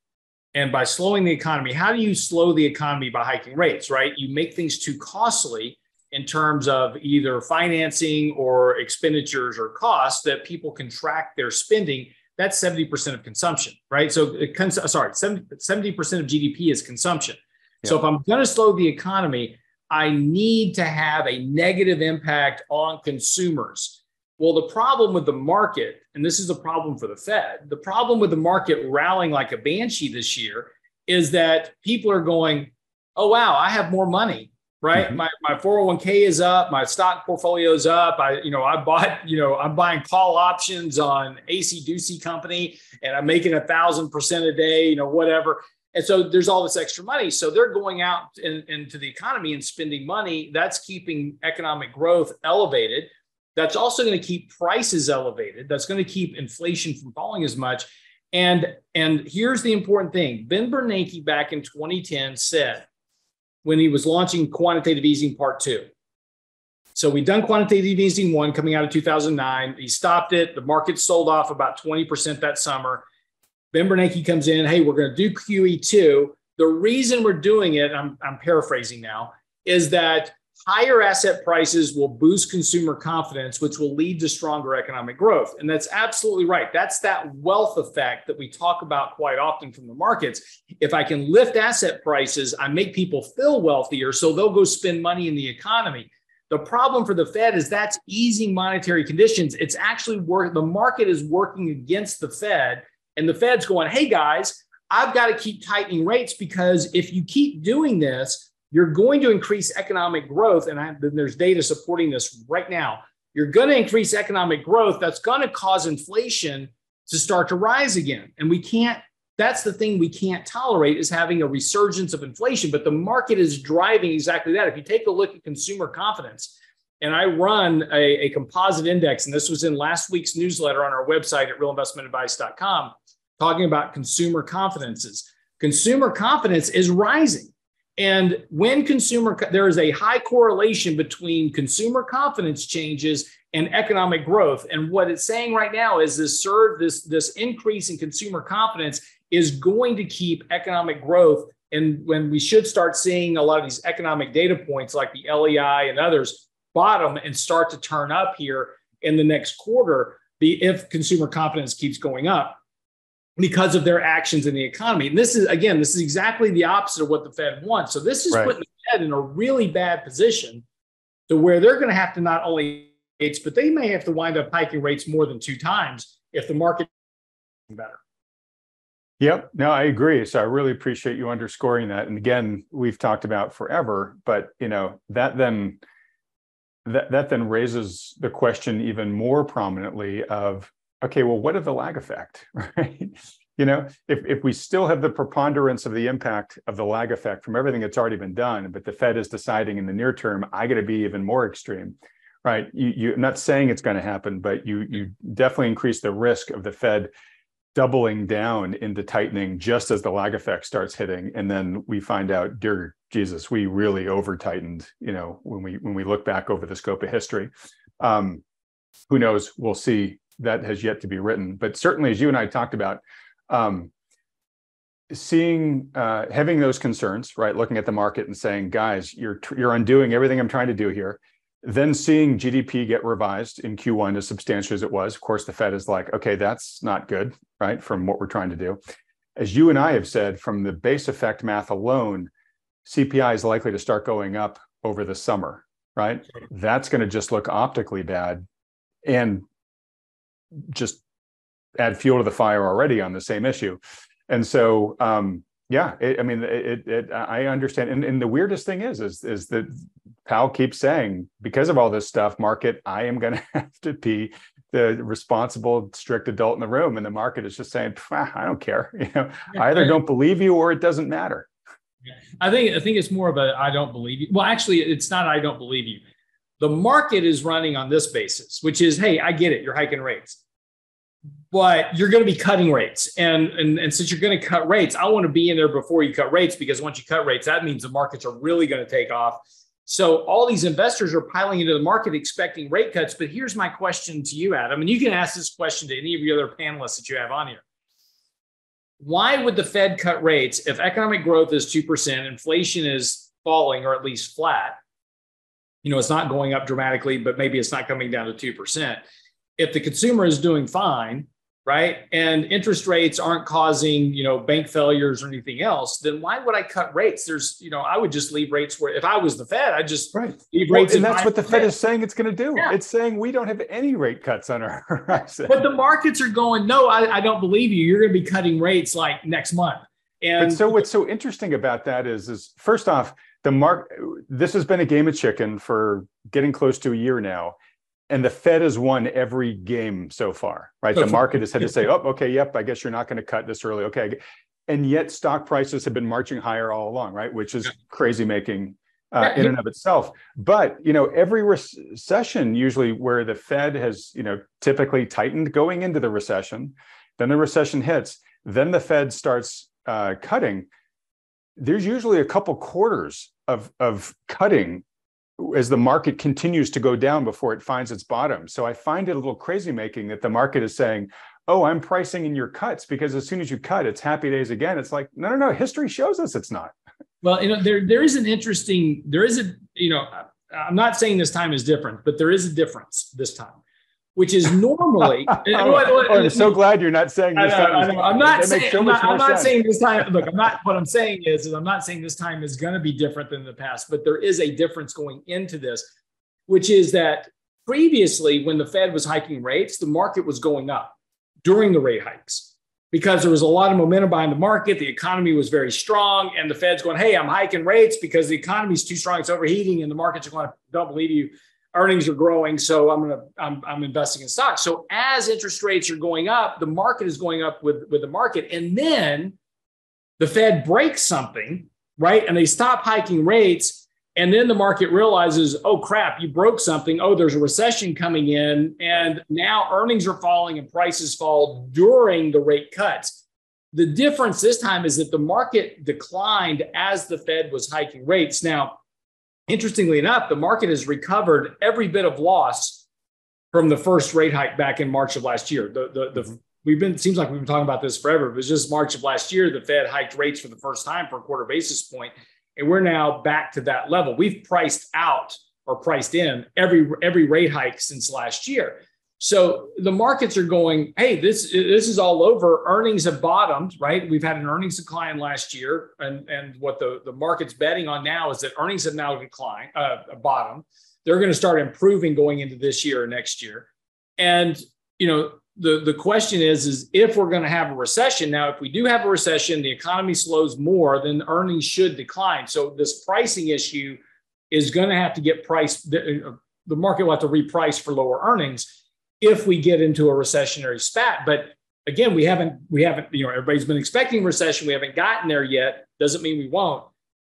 And by slowing the economy, how do you slow the economy by hiking rates, right? You make things too costly in terms of either financing or expenditures or costs that people contract their spending. That's 70% of consumption, right? So, 70% of GDP is consumption. Yeah. So if I'm going to slow the economy, I need to have a negative impact on consumers. Well, the problem with the market, and this is the problem for the Fed, the problem with the market rallying like a banshee this year is that people are going, oh, wow, I have more money, right? Mm-hmm. My 401k is up, my stock portfolio is up. I'm buying call options on AC Ducey company and I'm making 1,000% a day, you know, whatever. And so there's all this extra money. So they're going out into the economy and spending money. That's keeping economic growth elevated. That's also going to keep prices elevated. That's going to keep inflation from falling as much. And here's the important thing. Ben Bernanke back in 2010 said, when he was launching quantitative easing part two. So we'd done quantitative easing one coming out of 2009. He stopped it. The market sold off about 20% that summer. Ben Bernanke comes in. Hey, we're going to do QE2. The reason we're doing it, I'm paraphrasing now, is that higher asset prices will boost consumer confidence, which will lead to stronger economic growth. And that's absolutely right. That's that wealth effect that we talk about quite often from the markets. If I can lift asset prices, I make people feel wealthier, so they'll go spend money in the economy. The problem for the Fed is that's easing monetary conditions. It's actually the market is working against the Fed, and the Fed's going, hey, guys, I've got to keep tightening rates, because if you keep doing this, you're going to increase economic growth. And there's data supporting this right now. You're going to increase economic growth. That's going to cause inflation to start to rise again. And that's the thing we can't tolerate, is having a resurgence of inflation. But the market is driving exactly that. If you take a look at consumer confidence, and I run a composite index, and this was in last week's newsletter on our website at realinvestmentadvice.com, talking about consumer confidences. Consumer confidence is rising. And when there is a high correlation between consumer confidence changes and economic growth. And what it's saying right now is this increase in consumer confidence is going to keep economic growth. And when we should start seeing a lot of these economic data points like the LEI and others bottom and start to turn up here in the next quarter, if consumer confidence keeps going up, because of their actions in the economy. And this is exactly the opposite of what the Fed wants. So this is putting the Fed in a really bad position, to where they're going to have to not only rates, but they may have to wind up hiking rates more than 2 times if the market is better. Yep. No, I agree. So I really appreciate you underscoring that. And again, we've talked about forever, but you know, that then raises the question even more prominently of, okay, well, what of the lag effect, right? You know, if we still have the preponderance of the impact of the lag effect from everything that's already been done, but the Fed is deciding in the near term, I got to be even more extreme, right? I'm not saying it's going to happen, but you definitely increase the risk of the Fed doubling down into tightening just as the lag effect starts hitting. And then we find out, dear Jesus, we really over-tightened, you know, when we look back over the scope of history. Who knows? We'll see that has yet to be written. But certainly, as you and I talked about, having those concerns, right? Looking at the market and saying, guys, you're undoing everything I'm trying to do here. Then seeing GDP get revised in Q1 as substantial as it was. Of course, the Fed is like, okay, that's not good, right? From what we're trying to do. As you and I have said, from the base effect math alone, CPI is likely to start going up over the summer, right? That's going to just look optically bad and just add fuel to the fire already on the same issue. And so, I understand. And the weirdest thing is that Powell keeps saying, because of all this stuff, market, I am going to have to be the responsible, strict adult in the room. And the market is just saying, I don't care. You know, I either don't believe you or it doesn't matter. I think it's more of a, I don't believe you. Well, actually, it's not, I don't believe you. The market is running on this basis, which is, hey, I get it. You're hiking rates, but you're going to be cutting rates. And since you're going to cut rates, I want to be in there before you cut rates, because once you cut rates, that means the markets are really going to take off. So all these investors are piling into the market expecting rate cuts. But here's my question to you, Adam, and you can ask this question to any of your other panelists that you have on here. Why would the Fed cut rates if economic growth is 2%, inflation is falling or at least flat? You know, it's not going up dramatically, but maybe it's not coming down to 2%. If the consumer is doing fine, right, and interest rates aren't causing, you know, bank failures or anything else, then why would I cut rates? There's, you know, I would just leave rates where, if I was the Fed, I'd just leave rates. And that's what the Fed is saying it's going to do. Yeah. It's saying we don't have any rate cuts on our horizon. But the markets are going, no, I don't believe you. You're going to be cutting rates like next month. And so what's so interesting about that is first off, this has been a game of chicken for getting close to a year now. And the Fed has won every game so far, right? The market has had to say, oh, okay, yep, I guess you're not going to cut this early. Okay. And yet stock prices have been marching higher all along, right? Which is crazy making in and of itself. But, you know, every recession usually where the Fed has, you know, typically tightened going into the recession, then the recession hits, then the Fed starts cutting. There's usually a couple quarters of cutting as the market continues to go down before it finds its bottom. So I find it a little crazy making that the market is saying, oh, I'm pricing in your cuts, because as soon as you cut, it's happy days again. It's like, no, history shows us it's not. Well, you know, I'm not saying this time is different, but there is a difference this time, which is normally. I'm so glad you're not saying this time. What I'm saying is I'm not saying this time is going to be different than the past, but there is a difference going into this, which is that previously when the Fed was hiking rates, the market was going up during the rate hikes because there was a lot of momentum behind the market. The economy was very strong and the Fed's going, hey, I'm hiking rates because the economy's too strong. It's overheating and the markets are going, don't believe you. Earnings are growing, so I'm investing in stocks. So as interest rates are going up, the market is going up with the market. And then the Fed breaks something, right? And they stop hiking rates. And then the market realizes, oh, crap, you broke something. Oh, there's a recession coming in. And now earnings are falling and prices fall during the rate cuts. The difference this time is that the market declined as the Fed was hiking rates. Now, interestingly enough, the market has recovered every bit of loss from the first rate hike back in March of last year. It seems like we've been talking about this forever. It was just March of last year, the Fed hiked rates for the first time for a quarter basis point, and we're now back to that level. We've priced out or priced in every rate hike since last year. So the markets are going, hey, this is all over. Earnings have bottomed, right? We've had an earnings decline last year. And what the market's betting on now is that earnings have now declined, bottomed. They're going to start improving going into this year or next year. And, you know, the question is if we're going to have a recession. Now, if we do have a recession, the economy slows more, then earnings should decline. So this pricing issue is going to have to get priced. The market will have to reprice for lower earnings if we get into a recessionary spat. But again, we haven't, you know, everybody's been expecting recession. We haven't gotten there yet. Doesn't mean we won't.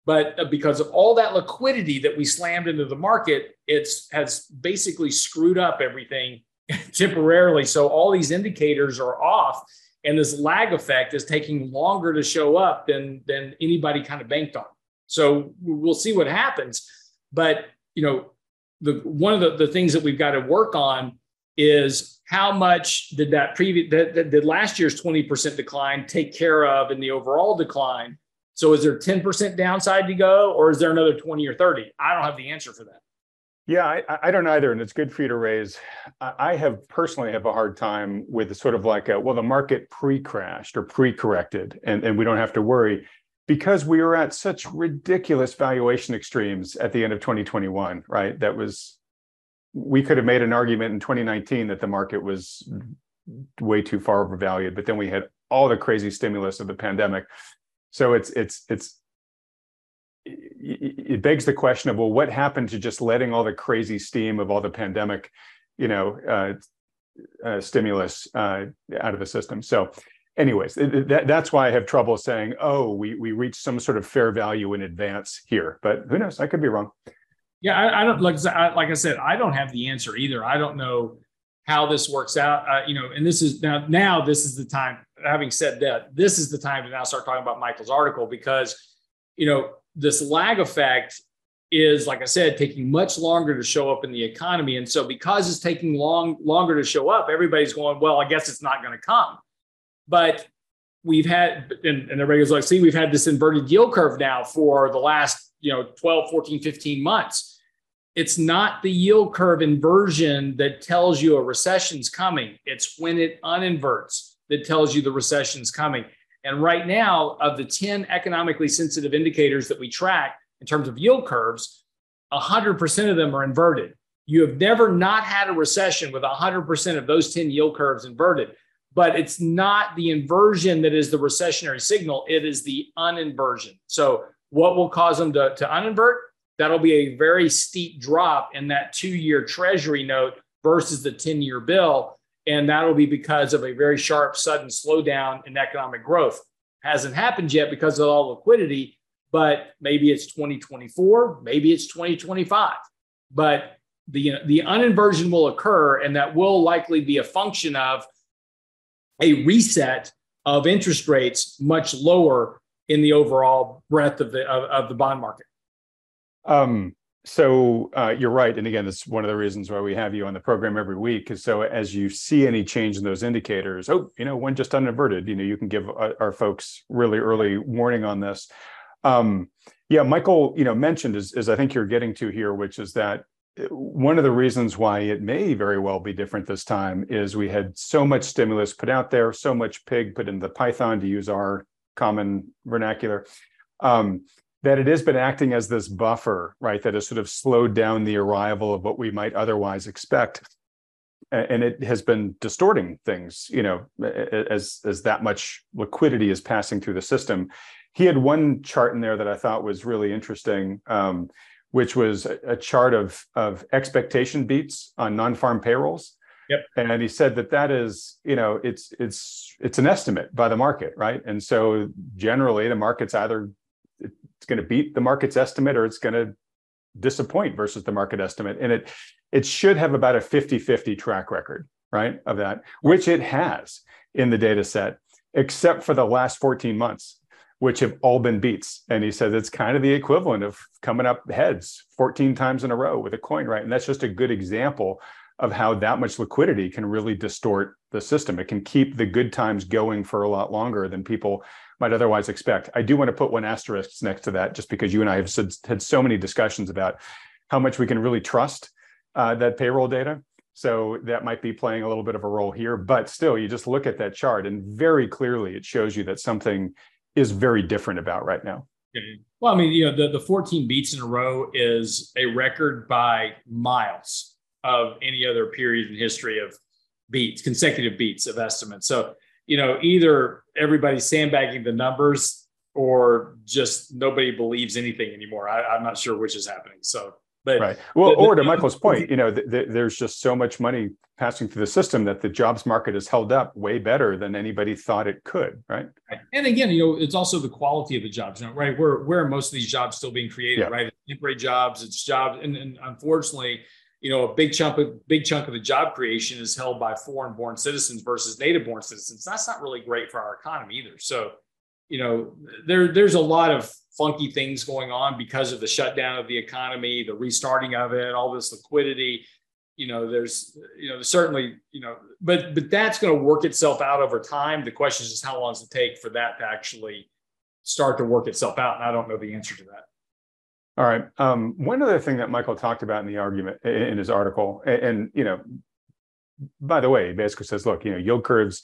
But because of all that liquidity that we slammed into the market, has basically screwed up everything temporarily. So all these indicators are off and this lag effect is taking longer to show up than anybody kind of banked on. So we'll see what happens. But, you know, one of the things that we've got to work on is how much did that previous, did last year's 20% decline take care of in the overall decline? So is there 10% downside to go, or is there another 20 or 30? I don't have the answer for that. Yeah, I don't either. And it's good for you to raise. I have personally have a hard time with sort of like, well, the market pre-crashed or pre-corrected, and we don't have to worry, because we were at such ridiculous valuation extremes at the end of 2021, right? That was, we could have made an argument in 2019 that the market was way too far overvalued, but then we had all the crazy stimulus of the pandemic. So it begs the question of, well, what happened to just letting all the crazy steam of all the pandemic, stimulus out of the system? So anyways, that's why I have trouble saying, oh, we reached some sort of fair value in advance here. But who knows? I could be wrong. Yeah, I don't, like I said, I don't have the answer either. I don't know how this works out. And this is now this is the time, having said that, this is the time to now start talking about Michael's article, because, this lag effect is, like I said, taking much longer to show up in the economy. And so because it's taking longer to show up, everybody's going, well, I guess it's not going to come. But we've had, and the regulars like, see, we've had this inverted yield curve now for the last, 12, 14, 15 months. It's not the yield curve inversion that tells you a recession's coming. It's when it uninverts that tells you the recession's coming. And right now, of the 10 economically sensitive indicators that we track in terms of yield curves, 100% of them are inverted. You have never not had a recession with 100% of those 10 yield curves inverted. But it's not the inversion that is the recessionary signal. It is the uninversion. So what will cause them to uninvert? That'll be a very steep drop in that 2-year treasury note versus the 10-year bill. And that'll be because of a very sharp, sudden slowdown in economic growth. Hasn't happened yet because of all liquidity, but maybe it's 2024, maybe it's 2025. But the uninversion will occur, and that will likely be a function of a reset of interest rates much lower in the overall breadth of the bond market. So you're right. And again, that's one of the reasons why we have you on the program every week, is so as you see any change in those indicators, one just uninverted, you can give our folks really early warning on this. Michael, mentioned is I think you're getting to here, which is that one of the reasons why it may very well be different this time is we had so much stimulus put out there, so much pig put in the python, to use our common vernacular, that it has been acting as this buffer, right, that has sort of slowed down the arrival of what we might otherwise expect. And it has been distorting things, as that much liquidity is passing through the system. He had one chart in there that I thought was really interesting, which was a chart of expectation beats on non-farm payrolls. Yep. And he said that is, it's an estimate by the market, right? And so generally the market's either it's going to beat the market's estimate, or it's going to disappoint versus the market estimate. And it should have about a 50-50 track record, right, of that, which it has in the data set, except for the last 14 months, which have all been beats. And he says it's kind of the equivalent of coming up heads 14 times in a row with a coin, right? And that's just a good example of how that much liquidity can really distort the system. It can keep the good times going for a lot longer than people might otherwise expect. I do want to put one asterisk next to that, just because you and I have had so many discussions about how much we can really trust that payroll data. So that might be playing a little bit of a role here, but still, you just look at that chart and very clearly it shows you that something is very different about right now. Well, I mean, the 14 beats in a row is a record by miles of any other period in history of beats, consecutive beats of estimates. So, either everybody's sandbagging the numbers or just nobody believes anything anymore. I'm not sure which is happening. So, but right. Well, or to Michael's point, there's just so much money passing through the system that the jobs market has held up way better than anybody thought it could. Right. And again, it's also the quality of the jobs, right? Where are most of these jobs still being created, right? It's temporary jobs, it's jobs. And unfortunately, a big chunk of the job creation is held by foreign-born citizens versus native-born citizens. That's not really great for our economy either. So, there's a lot of funky things going on because of the shutdown of the economy, the restarting of it, all this liquidity. but that's going to work itself out over time. The question is just how long does it take for that to actually start to work itself out? And I don't know the answer to that. All right. One other thing that Michael talked about in the argument in his article, and you know, by the way, he basically says, look, you know, yield curves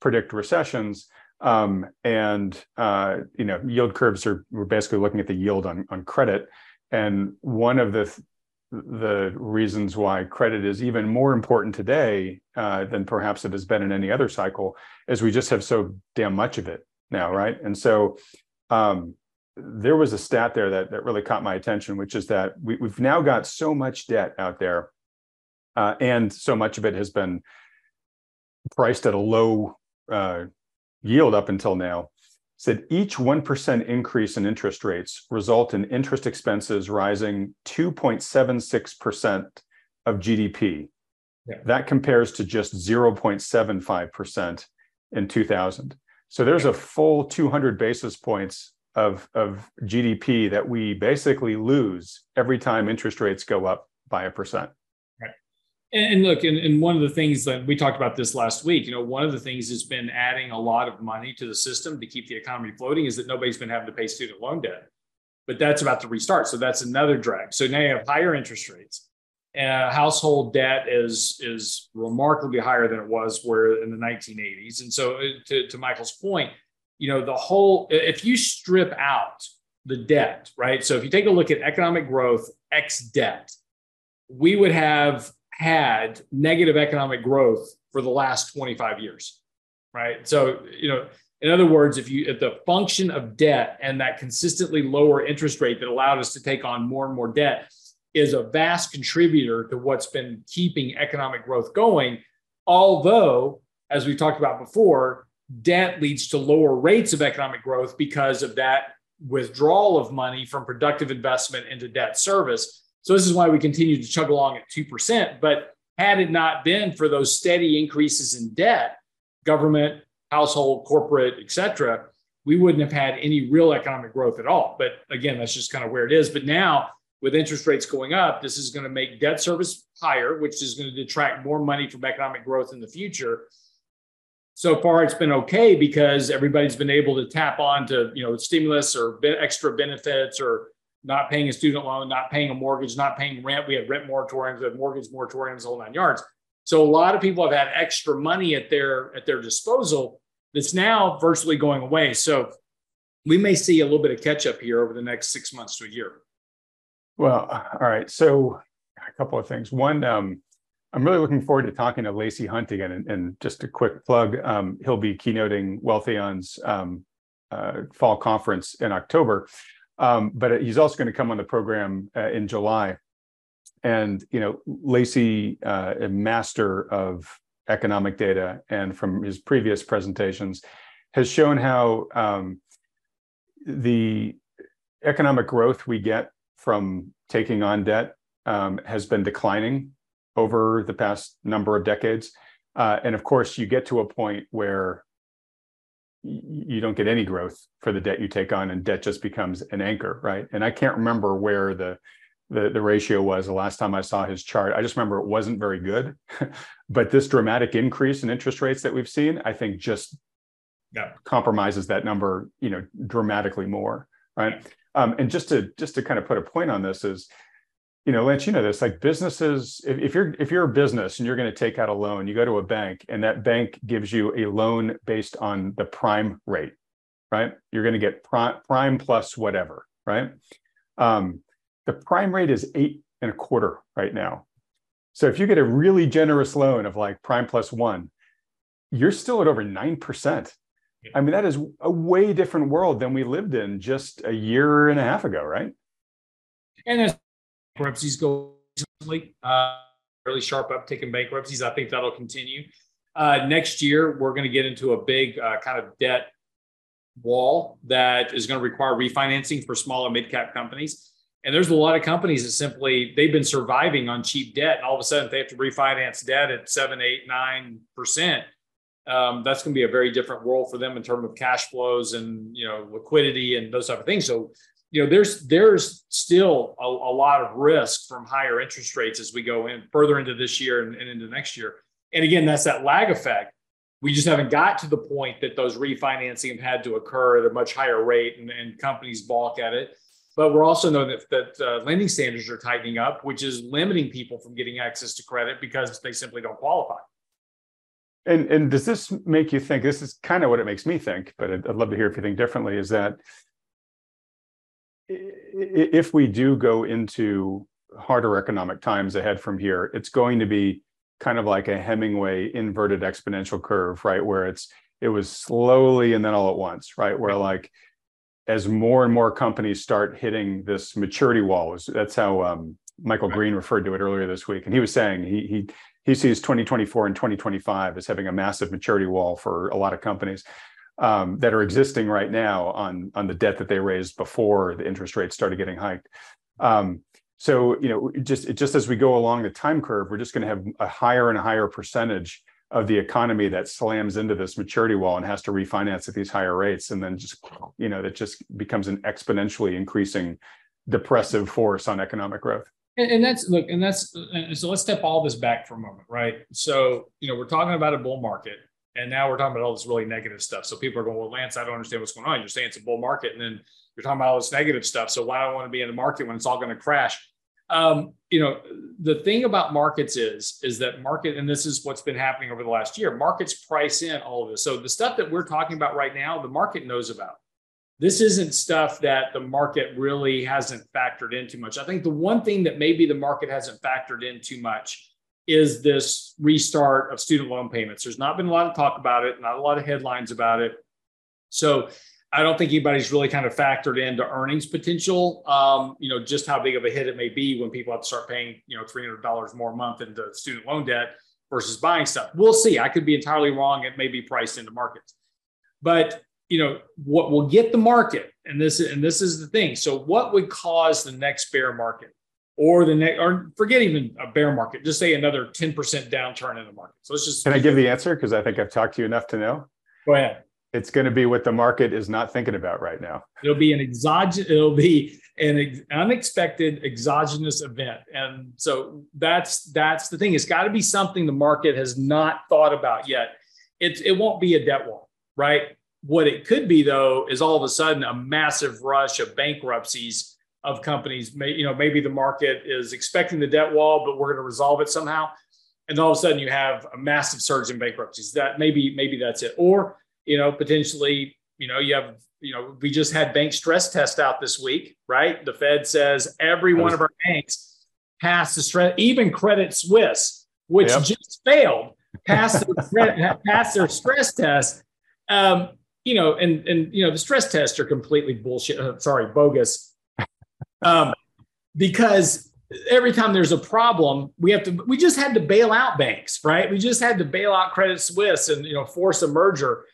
predict recessions, you know, yield curves are, we're basically looking at the yield on credit, and one of the reasons why credit is even more important today than perhaps it has been in any other cycle is we just have so damn much of it now, right? And so there was a stat there that really caught my attention, which is that we've now got so much debt out there, and so much of it has been priced at a low yield up until now. Said each 1% increase in interest rates result in interest expenses rising 2.76% of GDP. Yeah. That compares to just 0.75% in 2000. So there's a full 200 basis points of GDP that we basically lose every time interest rates go up by 1%. And look, and one of the things that we talked about this last week, you know, one of the things that's been adding a lot of money to the system to keep the economy floating is that nobody's been having to pay student loan debt, but that's about to restart. So that's another drag. So now you have higher interest rates. Household debt is remarkably higher than it was where in the 1980s. And so to Michael's point, you know, the whole, if you strip out the debt, right? So if you take a look at economic growth, ex debt, we would have had negative economic growth for the last 25 years, right? So, you know, in other words, if the function of debt and that consistently lower interest rate that allowed us to take on more and more debt is a vast contributor to what's been keeping economic growth going. Although, as we talked about before, debt leads to lower rates of economic growth because of that withdrawal of money from productive investment into debt service. So this is why we continue to chug along at 2%. But had it not been for those steady increases in debt, government, household, corporate, et cetera, we wouldn't have had any real economic growth at all. But again, that's just kind of where it is. But now with interest rates going up, this is going to make debt service higher, which is going to detract more money from economic growth in the future. So far, it's been okay because everybody's been able to tap on to, you know, stimulus or extra benefits or not paying a student loan, not paying a mortgage, not paying rent. We had rent moratoriums, we had mortgage moratoriums, the whole nine yards. So a lot of people have had extra money at their disposal that's now virtually going away. So we may see a little bit of catch up here over the next 6 months to a year. Well, all right. So a couple of things. One, I'm really looking forward to talking to Lacey Hunt again. And just a quick plug, he'll be keynoting Wealthion's fall conference in October. But he's also going to come on the program in July. And, you know, Lacey, a master of economic data and from his previous presentations, has shown how the economic growth we get from taking on debt has been declining over the past number of decades. And of course, you get to a point where you don't get any growth for the debt you take on, and debt just becomes an anchor, right? And I can't remember where the ratio was the last time I saw his chart. I just remember it wasn't very good. But this dramatic increase in interest rates that we've seen, I think just compromises that number, you know, dramatically more, right? Yeah. And just to kind of put a point on this is, you know, Lance, you know this, like businesses, if you're a business and you're going to take out a loan, you go to a bank and that bank gives you a loan based on the prime rate, right? You're going to get prime plus whatever, right? The prime rate is 8.25% right now. So if you get a really generous loan of like prime plus 1, you're still at over 9%. I mean, that is a way different world than we lived in just a year and a half ago, right? And there's bankruptcies go recently, really sharp uptick in bankruptcies. I think that'll continue. Next year, we're going to get into a big kind of debt wall that is going to require refinancing for small and mid-cap companies. And there's a lot of companies that simply, they've been surviving on cheap debt. And all of a sudden, they have to refinance debt at 7, 8, 9%. That's going to be a very different world for them in terms of cash flows and, you know, liquidity and those type of things. So you know, there's still a lot of risk from higher interest rates as we go in further into this year and into next year. And again, that's that lag effect. We just haven't got to the point that those refinancing have had to occur at a much higher rate, and companies balk at it. But we're also knowing that lending standards are tightening up, which is limiting people from getting access to credit because they simply don't qualify. And does this make you think, this is kind of what it makes me think, but I'd love to hear if you think differently, is that if we do go into harder economic times ahead from here, it's going to be kind of like a Hemingway inverted exponential curve, right? Where it was slowly and then all at once, right? Where like, as more and more companies start hitting this maturity wall, that's how Michael Green referred to it earlier this week. And he was saying he sees 2024 and 2025 as having a massive maturity wall for a lot of companies that are existing right now on the debt that they raised before the interest rates started getting hiked. So, you know, just as we go along the time curve, we're just going to have a higher and higher percentage of the economy that slams into this maturity wall and has to refinance at these higher rates. And then just, you know, that just becomes an exponentially increasing depressive force on economic growth. So let's step all this back for a moment, right? So, you know, we're talking about a bull market, and now we're talking about all this really negative stuff. So people are going, well, Lance, I don't understand what's going on. You're saying it's a bull market, and then you're talking about all this negative stuff. So why do I want to be in the market when it's all going to crash? You know, the thing about markets is that market, and this is what's been happening over the last year, markets price in all of this. So the stuff that we're talking about right now, the market knows about. This isn't stuff that the market really hasn't factored in too much. I think the one thing that maybe the market hasn't factored in too much is this restart of student loan payments. There's not been a lot of talk about it, not a lot of headlines about it. So I don't think anybody's really kind of factored into earnings potential, you know, just how big of a hit it may be when people have to start paying, you know, $300 more a month into student loan debt versus buying stuff. We'll see. I could be entirely wrong. It may be priced into markets. But, you know, what will get the market, and this is the thing. So what would cause the next bear market or the next, or forget even a bear market, just say another 10% downturn in the market. So let's just. Can I give the answer? Because I think I've talked to you enough to know. Go ahead. It's going to be what the market is not thinking about right now. It'll be an exogenous, unexpected exogenous event. And so that's the thing. It's got to be something the market has not thought about yet. It won't be a debt wall, right? What it could be, though, is all of a sudden a massive rush of bankruptcies of companies. Maybe the market is expecting the debt wall, but we're going to resolve it somehow. And all of a sudden you have a massive surge in bankruptcies. That maybe that's it. Or, you know, potentially, you know, you have, you know, we just had bank stress test out this week, right? The Fed says every one of our banks passed the stress, even Credit Suisse, which just failed, passed their stress test. You know, and you know, the stress tests are completely bullshit. Bogus. Because every time there's a problem, we just had to bail out banks, right? We just had to bail out Credit Suisse and, you know, force a merger.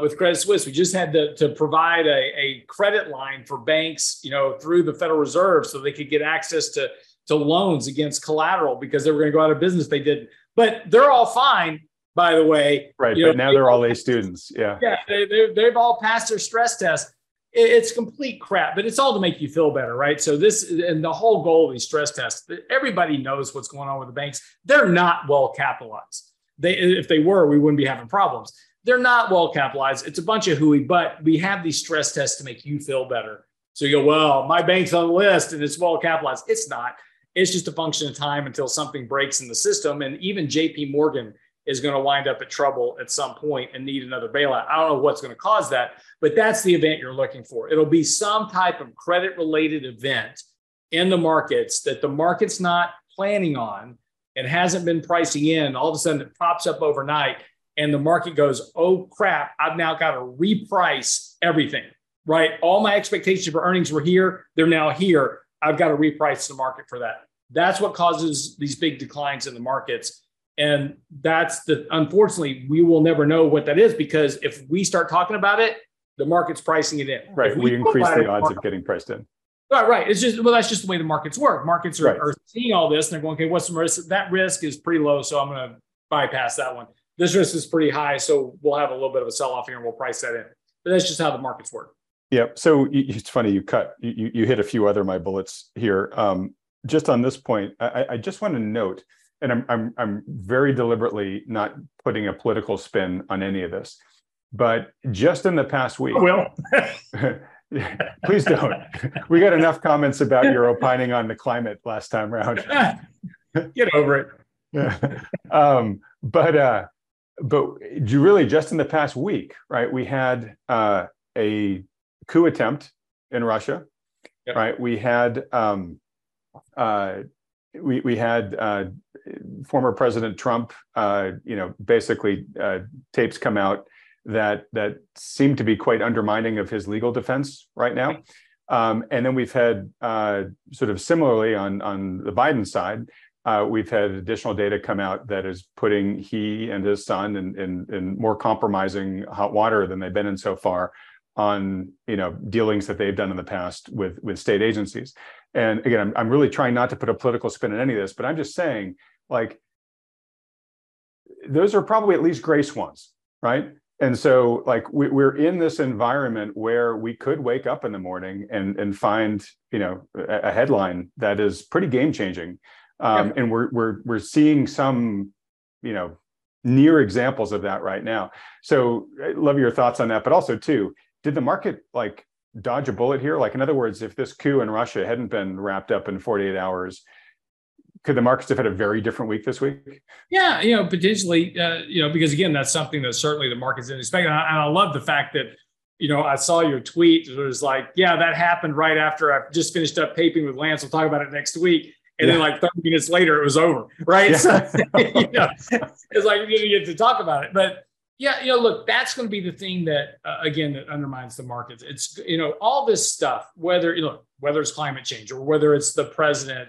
With Credit Suisse, we just had to provide a credit line for banks, you know, through the Federal Reserve so they could get access to loans against collateral because they were going to go out of business. They didn't. But they're all fine, by the way. Right. But now they're all A students. Yeah. Yeah. They've all passed their stress test. It's complete crap, but it's all to make you feel better, right? So and the whole goal of these stress tests, everybody knows what's going on with the banks. They're not well capitalized. If they were, we wouldn't be having problems. They're not well capitalized. It's a bunch of hooey, but we have these stress tests to make you feel better. So you go, well, my bank's on the list and it's well capitalized. It's not. It's just a function of time until something breaks in the system. And even JP Morgan is going to wind up at trouble at some point and need another bailout. I don't know what's going to cause that, but that's the event you're looking for. It'll be some type of credit-related event in the markets that the market's not planning on and hasn't been pricing in. All of a sudden, it pops up overnight. And the market goes, oh, crap, I've now got to reprice everything, right? All my expectations for earnings were here. They're now here. I've got to reprice the market for that. That's what causes these big declines in the markets. And unfortunately, we will never know what that is, because if we start talking about it, the market's pricing it in. Right. We increase the odds of getting priced in. Right. It's just, well, that's just the way the markets work. Markets are seeing all this and they're going, okay, what's the risk? That risk is pretty low, so I'm going to bypass that one. This risk is pretty high, so we'll have a little bit of a sell-off here and we'll price that in. But that's just how the markets work. Yeah. So it's funny, you hit a few other of my bullets here. Just on this point, I just want to note, and I'm very deliberately not putting a political spin on any of this, but just in the past week, please don't. We got enough comments about your opining on the climate last time around. Get over it. But really, just in the past week, right? We had a coup attempt in Russia, yep. Right? We had former President Trump, basically tapes come out that seem to be quite undermining of his legal defense right now. And then we've had sort of similarly on the Biden side, we've had additional data come out that is putting he and his son in more compromising hot water than they've been in so far on dealings that they've done in the past with state agencies. And again, I'm really trying not to put a political spin on any of this, but I'm just saying, like, those are probably at least gray swans, right? And so, like, we're in this environment where we could wake up in the morning and find a headline that is pretty game changing, yeah. And we're seeing some near examples of that right now. So, I love your thoughts on that, but also too. Did the market like dodge a bullet here? Like, in other words, if this coup in Russia hadn't been wrapped up in 48 hours, could the markets have had a very different week this week? Yeah, potentially, because again, that's something that certainly the markets didn't expect. And I love the fact that, I saw your tweet. It was like, yeah, that happened right after I just finished up paping with Lance. We'll talk about it next week. And yeah. Then like 30 minutes later, it was over, right? Yeah. So, it's like, you didn't get to talk about it. But yeah, look, that's going to be the thing that, again, that undermines the markets. It's, all this stuff, whether it's climate change or whether it's the president,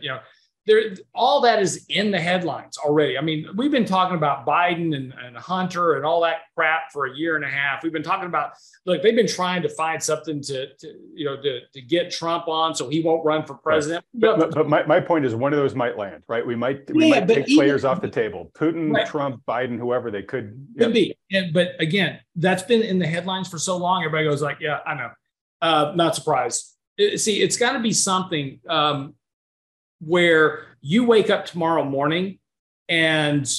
all that is in the headlines already. I mean, we've been talking about Biden and Hunter and all that crap for a year and a half. We've been talking about, look, they've been trying to find something to get Trump on so he won't run for president. Right. But my point is, one of those might land, right? We might take players off the table. Putin, right. Trump, Biden, whoever they could. Yep. Could be. But again, that's been in the headlines for so long. Everybody goes like, yeah, I know. Not surprised. It's got to be something where you wake up tomorrow morning and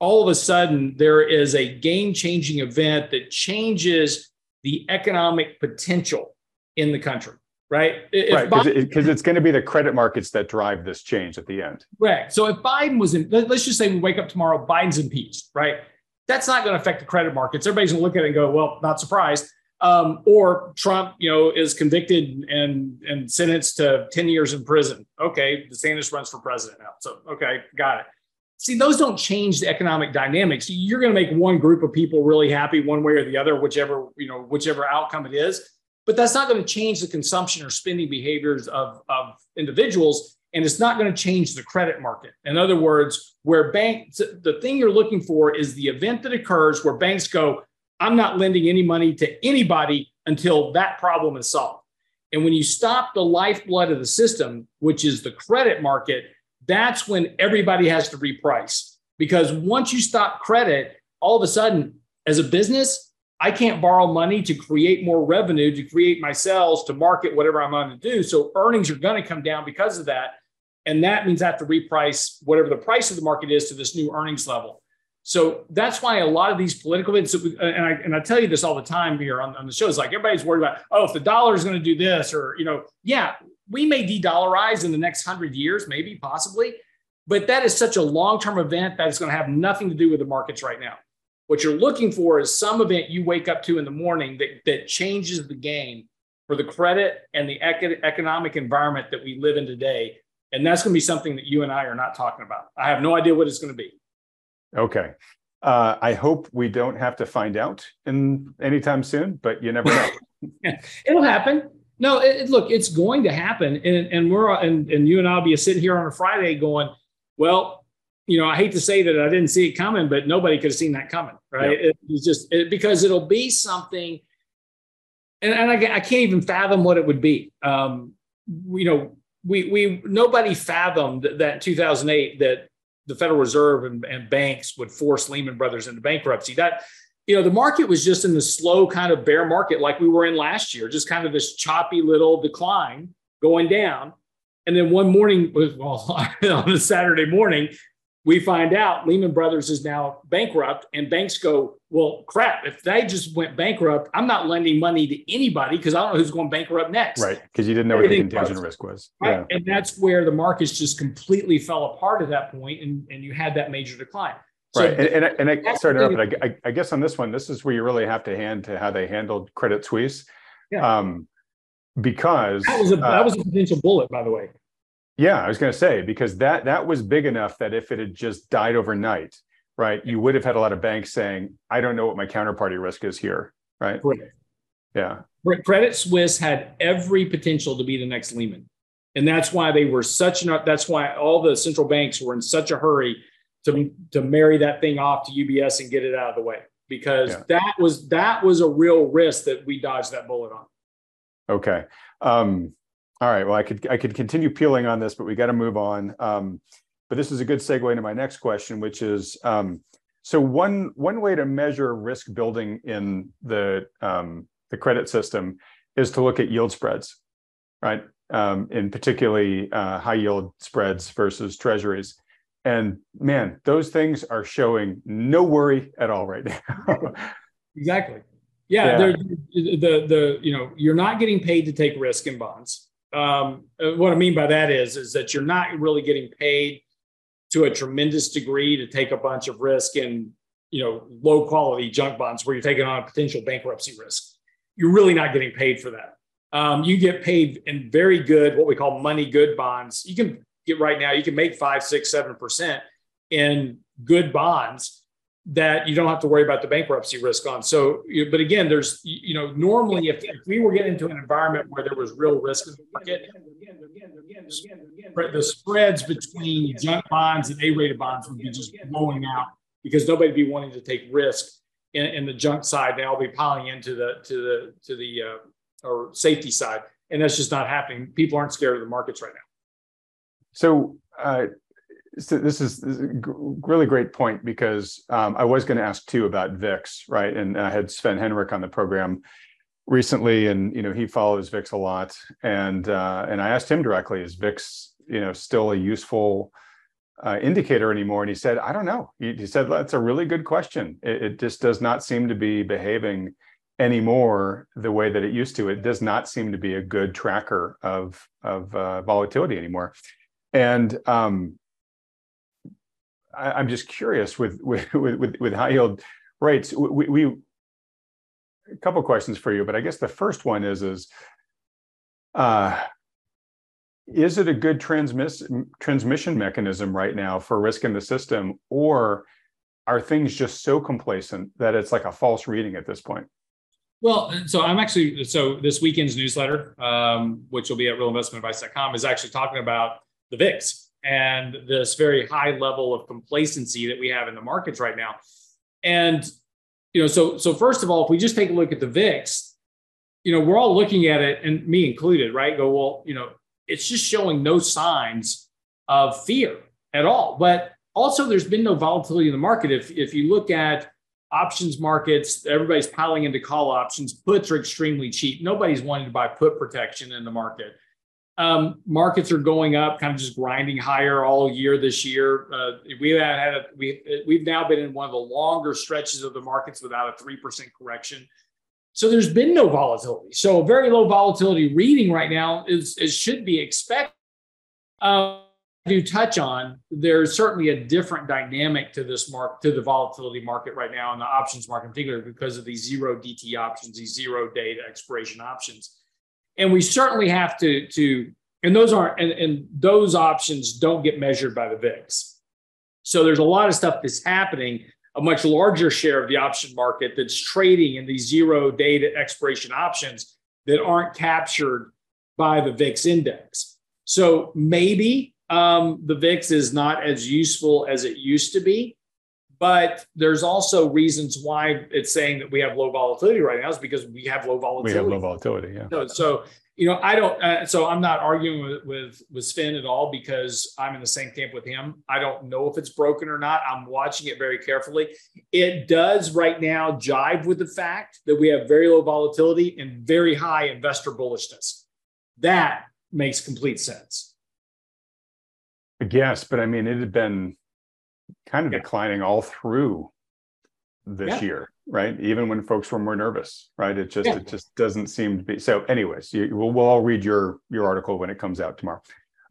all of a sudden there is a game-changing event that changes the economic potential in the country, right? Because it's going to be the credit markets that drive this change at the end. Right. So if Biden let's just say we wake up tomorrow, Biden's impeached, right? That's not going to affect the credit markets. Everybody's going to look at it and go, well, not surprised. Or Trump, is convicted and sentenced to 10 years in prison. Okay, DeSantis runs for president now. So, okay, got it. See, those don't change the economic dynamics. You're going to make one group of people really happy one way or the other, whichever outcome it is. But that's not going to change the consumption or spending behaviors of individuals. And it's not going to change the credit market. In other words, the thing you're looking for is the event that occurs where banks go, I'm not lending any money to anybody until that problem is solved. And when you stop the lifeblood of the system, which is the credit market, that's when everybody has to reprice. Because once you stop credit, all of a sudden, as a business, I can't borrow money to create more revenue, to create my sales, to market whatever I'm going to do. So earnings are going to come down because of that. And that means I have to reprice whatever the price of the market is to this new earnings level. So that's why a lot of these political events, and I tell you this all the time here on the shows, like everybody's worried about, oh, if the dollar is going to do this or, yeah, we may de-dollarize in the next 100 years, maybe, possibly. But that is such a long-term event that is going to have nothing to do with the markets right now. What you're looking for is some event you wake up to in the morning that changes the game for the credit and the economic environment that we live in today. And that's going to be something that you and I are not talking about. I have no idea what it's going to be. Okay. I hope we don't have to find out anytime soon, but you never know. It'll happen. No, look, it's going to happen. And you and I'll be sitting here on a Friday going, well, I hate to say that I didn't see it coming, but nobody could have seen that coming, right? Yep. It's just because it'll be something, and I can't even fathom what it would be. Nobody fathomed that in 2008 that the Federal Reserve and banks would force Lehman Brothers into bankruptcy. That you know, the market was just in the slow kind of bear market like we were in last year, just kind of this choppy little decline going down. And then one morning, well, on a Saturday morning, we find out Lehman Brothers is now bankrupt, and banks go, well, crap, if they just went bankrupt, I'm not lending money to anybody because I don't know who's going bankrupt next. Right, because you didn't know everything what the contagion risk was. Right? Yeah. And that's where the markets just completely fell apart at that point, and you had that major decline. So right, and I sorry to interrupt, but I guess on this one, this is where you really have to hand to how they handled Credit Suisse, yeah. Because that was a potential bullet, by the way. Yeah, I was going to say, because that was big enough that if it had just died overnight, right, you would have had a lot of banks saying, "I don't know what my counterparty risk is here," right? Correct. Yeah. Credit Suisse had every potential to be the next Lehman, and that's why they were that's why all the central banks were in such a hurry to marry that thing off to UBS and get it out of the way, because that was a real risk that we dodged that bullet on. Okay. All right. Well, I could continue peeling on this, but we got to move on. But this is a good segue into my next question, which is, so one way to measure risk building in the credit system is to look at yield spreads, right? And particularly high yield spreads versus treasuries. And man, those things are showing no worry at all right now. Exactly. Yeah. The you know, you're not getting paid to take risk in bonds. What I mean by that is that you're not really getting paid to a tremendous degree to take a bunch of risk in, you know, low quality junk bonds where you're taking on a potential bankruptcy risk. You're really not getting paid for that. You get paid in very good, what we call money good bonds. You can get right now, you can make 5, 6, 7% in good bonds that you don't have to worry about the bankruptcy risk on. So, but again, there's, you know, normally if we were getting into an environment where there was real risk in the market, the spreads between junk bonds and A-rated bonds would be just blowing out because nobody'd be wanting to take risk in the junk side. They'll be piling into the safety side, and that's just not happening. People aren't scared of the markets right now. So this is a really great point, because I was going to ask too about VIX, right? And I had Sven Henrik on the program recently, and you know he follows VIX a lot, and I asked him directly, is VIX, you know, still a useful indicator anymore? And he said, I don't know. He said that's a really good question. It just does not seem to be behaving anymore the way that it used to. It does not seem to be a good tracker of volatility anymore. And I'm just curious with high yield rates. We a couple questions for you, but I guess the first one is it a good transmission mechanism right now for risk in the system, or are things just so complacent that it's like a false reading at this point? Well, so this weekend's newsletter, which will be at realinvestmentadvice.com, is actually talking about the VIX and this very high level of complacency that we have in the markets right now. And, you know, so first of all, if we just take a look at the VIX, you know, we're all looking at it, and me included, right? Go, well, you know, it's just showing no signs of fear at all. But also there's been no volatility in the market. If you look at options markets, everybody's piling into call options. Puts are extremely cheap. Nobody's wanting to buy put protection in the market. Markets are going up, kind of just grinding higher all year this year. We've now been in one of the longer stretches of the markets without a 3% correction. So there's been no volatility. So very low volatility reading right now is should be expected. I do touch on, there's certainly a different dynamic to this to the volatility market right now, and the options market in particular, because of these zero DT options, these 0-day to expiration options. And we certainly have to and those aren't, and those options don't get measured by the VIX. So there's a lot of stuff that's happening, a much larger share of the option market that's trading in these 0-day to expiration options that aren't captured by the VIX index. So maybe the VIX is not as useful as it used to be, but there's also reasons why it's saying that we have low volatility right now is because we have low volatility. Yeah. So you know, I don't, so I'm not arguing with Finn at all, because I'm in the same camp with him. I don't know if it's broken or not. I'm watching it very carefully. It does right now jive with the fact that we have very low volatility and very high investor bullishness. That makes complete sense. I guess, but I mean, it had been kind of declining all through this year, right? Even when folks were more nervous, right? It just it just doesn't seem to be. So anyways, we'll all read your article when it comes out tomorrow.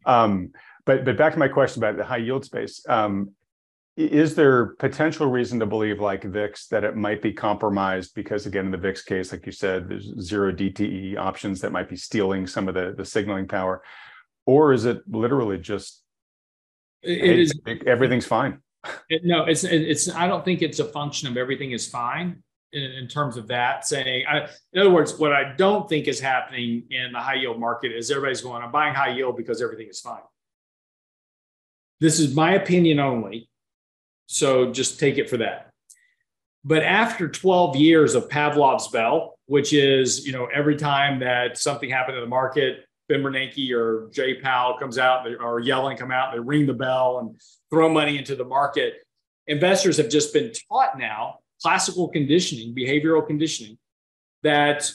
But back to my question about the high yield space. Is there potential reason to believe, like VIX, that it might be compromised? Because again, in the VIX case, like you said, there's zero DTE options that might be stealing some of the signaling power. Or is it literally just everything's fine? No, it's. I don't think it's a function of everything is fine in terms of that saying. In other words, what I don't think is happening in the high yield market is everybody's going, I'm buying high yield because everything is fine. This is my opinion only, so just take it for that. But after 12 years of Pavlov's bell, which is, you know, every time that something happened in the market, Ben Bernanke or Jay Powell comes out or Yellen come out, they ring the bell and throw money into the market. Investors have just been taught now, classical conditioning, behavioral conditioning, that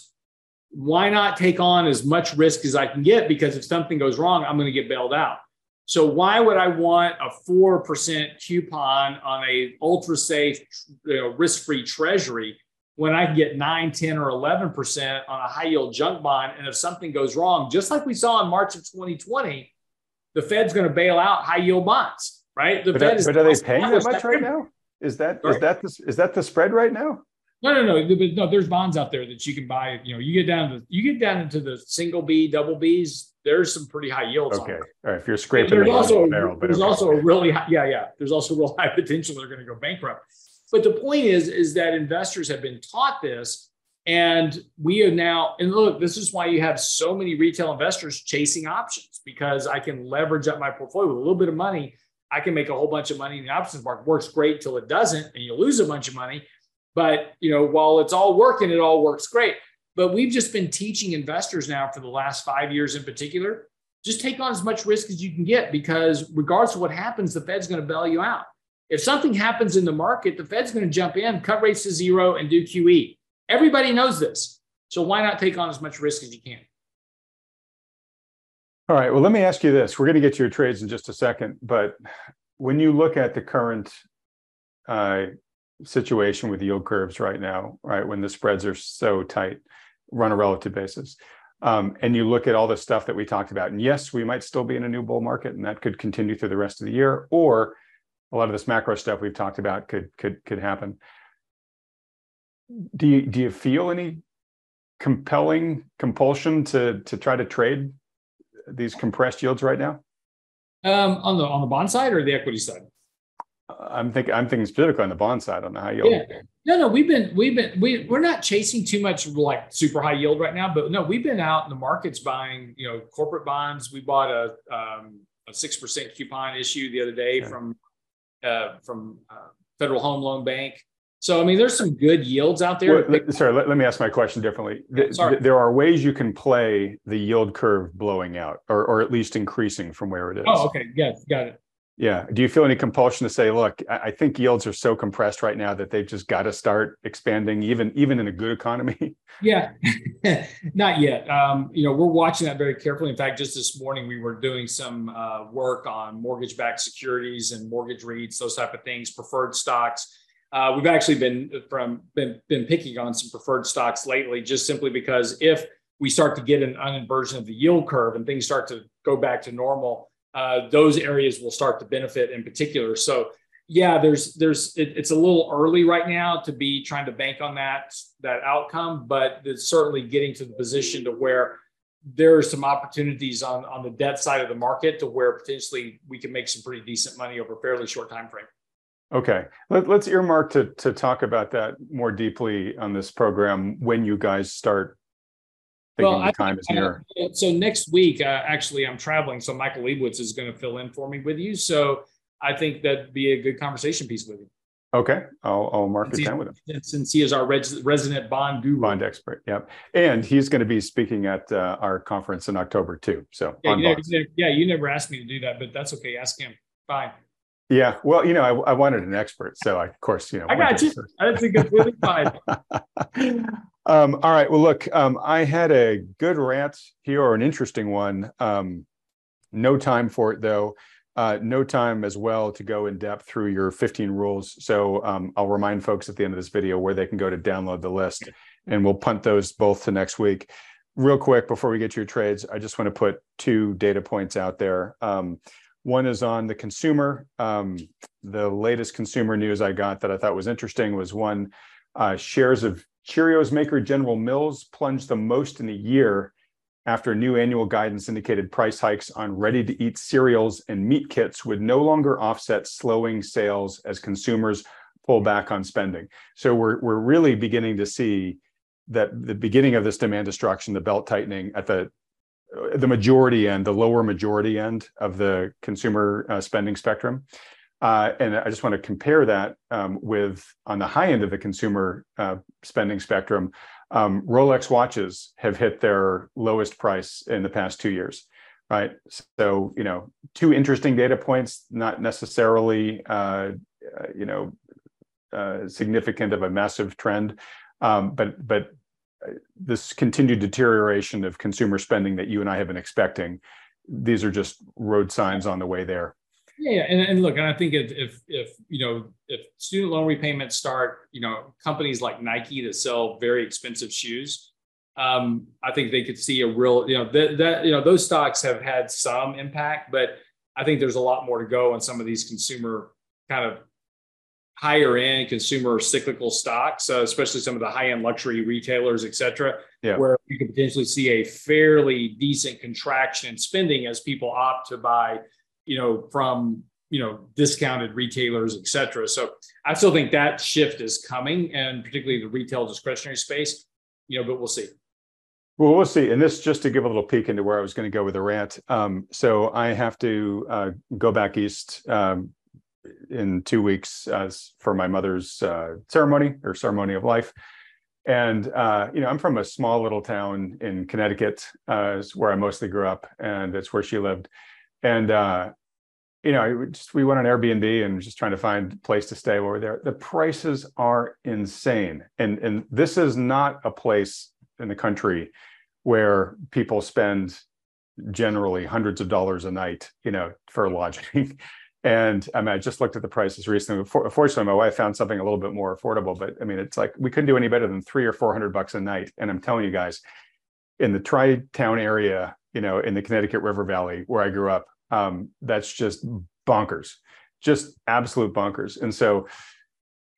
why not take on as much risk as I can get? Because if something goes wrong, I'm going to get bailed out. So why would I want a 4% coupon on an ultra safe, you know, risk-free treasury when I can get 9, 10, or 11% on a high yield junk bond? And if something goes wrong, just like we saw in March of 2020, the Fed's going to bail out high yield bonds, right? But are they paying that much right now? Is that the spread right now? No. There's bonds out there that you can buy. You know, you get down into the single B, double Bs. There's some pretty high yields. Okay, on it. All right. If you're scraping, there's also a real high potential they're going to go bankrupt. But the point is that investors have been taught this, and we are now, and look, this is why you have so many retail investors chasing options, because I can leverage up my portfolio with a little bit of money. I can make a whole bunch of money in the options market. Works great till it doesn't, and you lose a bunch of money. But, you know, while it's all working, it all works great. But we've just been teaching investors now for the last 5 years in particular, just take on as much risk as you can get, because regardless of what happens, the Fed's going to bail you out. If something happens in the market, the Fed's going to jump in, cut rates to zero, and do QE. Everybody knows this. So why not take on as much risk as you can? All right. Well, let me ask you this. We're going to get to your trades in just a second. But when you look at the current situation with yield curves right now, right, when the spreads are so tight, on a relative basis, and you look at all the stuff that we talked about, and yes, we might still be in a new bull market, and that could continue through the rest of the year, or a lot of this macro stuff we've talked about could happen. Do you feel any compulsion to try to trade these compressed yields right now? On the bond side or the equity side? I'm thinking specifically on the bond side, on the high yield. Yeah. No, we're not chasing too much like super high yield right now, but no, we've been out in the markets buying, you know, corporate bonds. We bought a 6% coupon issue the other day from Federal Home Loan Bank. So, I mean, there's some good yields out there. Well, let me ask my question differently. There are ways you can play the yield curve blowing out, or at least increasing from where it is. Oh, okay. Yeah, got it. Yeah. Do you feel any compulsion to say, look, I think yields are so compressed right now that they've just got to start expanding, even in a good economy? Yeah, not yet. You know, we're watching that very carefully. In fact, just this morning, we were doing some work on mortgage-backed securities and mortgage REITs, those type of things, preferred stocks. We've actually been picking on some preferred stocks lately, just simply because if we start to get an uninversion of the yield curve and things start to go back to normal, those areas will start to benefit in particular. So yeah, it's a little early right now to be trying to bank on that outcome, but it's certainly getting to the position to where there are some opportunities on the debt side of the market to where potentially we can make some pretty decent money over a fairly short time frame. Okay. Let's earmark to talk about that more deeply on this program when you guys start thinking time is near. So next week, actually, I'm traveling. So Michael Leibowitz is going to fill in for me with you. So I think that'd be a good conversation piece with you. Okay, I'll mark it down with him. Since he is our resident bond guru. Bond expert, yep. And he's going to be speaking at our conference in October too. So yeah, you never asked me to do that, but that's okay. Ask him. Fine. Yeah, well, you know, I wanted an expert, so I, of course, you know. I got you. That's a good really fine. All right. Well, look, I had a good rant here, or an interesting one. No time for it, though. No time as well to go in depth through your 15 rules. So I'll remind folks at the end of this video where they can go to download the list, and we'll punt those both to next week. Real quick, before we get to your trades, I just want to put two data points out there. One is on the consumer. The latest consumer news I got that I thought was interesting was one, shares of Cheerios maker General Mills plunged the most in the year after new annual guidance indicated price hikes on ready-to-eat cereals and meat kits would no longer offset slowing sales as consumers pull back on spending. So we're really beginning to see that the beginning of this demand destruction, the belt tightening at the majority end, the lower majority end of the consumer spending spectrum. And I just want to compare that with, on the high end of the consumer spending spectrum, Rolex watches have hit their lowest price in the past 2 years, right? So, you know, two interesting data points, not necessarily, you know, significant of a massive trend, but this continued deterioration of consumer spending that you and I have been expecting, these are just road signs on the way there. Yeah, and look, and I think if student loan repayments start, you know, companies like Nike that sell very expensive shoes, I think they could see a real, you know, those stocks have had some impact, but I think there's a lot more to go on some of these consumer kind of higher end consumer cyclical stocks, especially some of the high end luxury retailers, et cetera, where you could potentially see a fairly decent contraction in spending as people opt to buy, you know, from, you know, discounted retailers, et cetera. So I still think that shift is coming, and particularly the retail discretionary space, you know, but we'll see. Well, we'll see. And this, just to give a little peek into where I was going to go with the rant. So I have to go back east in 2 weeks for my mother's ceremony of life. And, you know, I'm from a small little town in Connecticut, is where I mostly grew up, and that's where she lived. And, you know, we went on Airbnb and just trying to find a place to stay while we're there. The prices are insane. And this is not a place in the country where people spend generally hundreds of dollars a night, you know, for lodging. And I mean, I just looked at the prices recently. Fortunately, my wife found something a little bit more affordable, but I mean, it's like, we couldn't do any better than $300 or $400 a night. And I'm telling you guys, in the tri-town area, you know, in the Connecticut River Valley where I grew up, that's just bonkers, just absolute bonkers. And so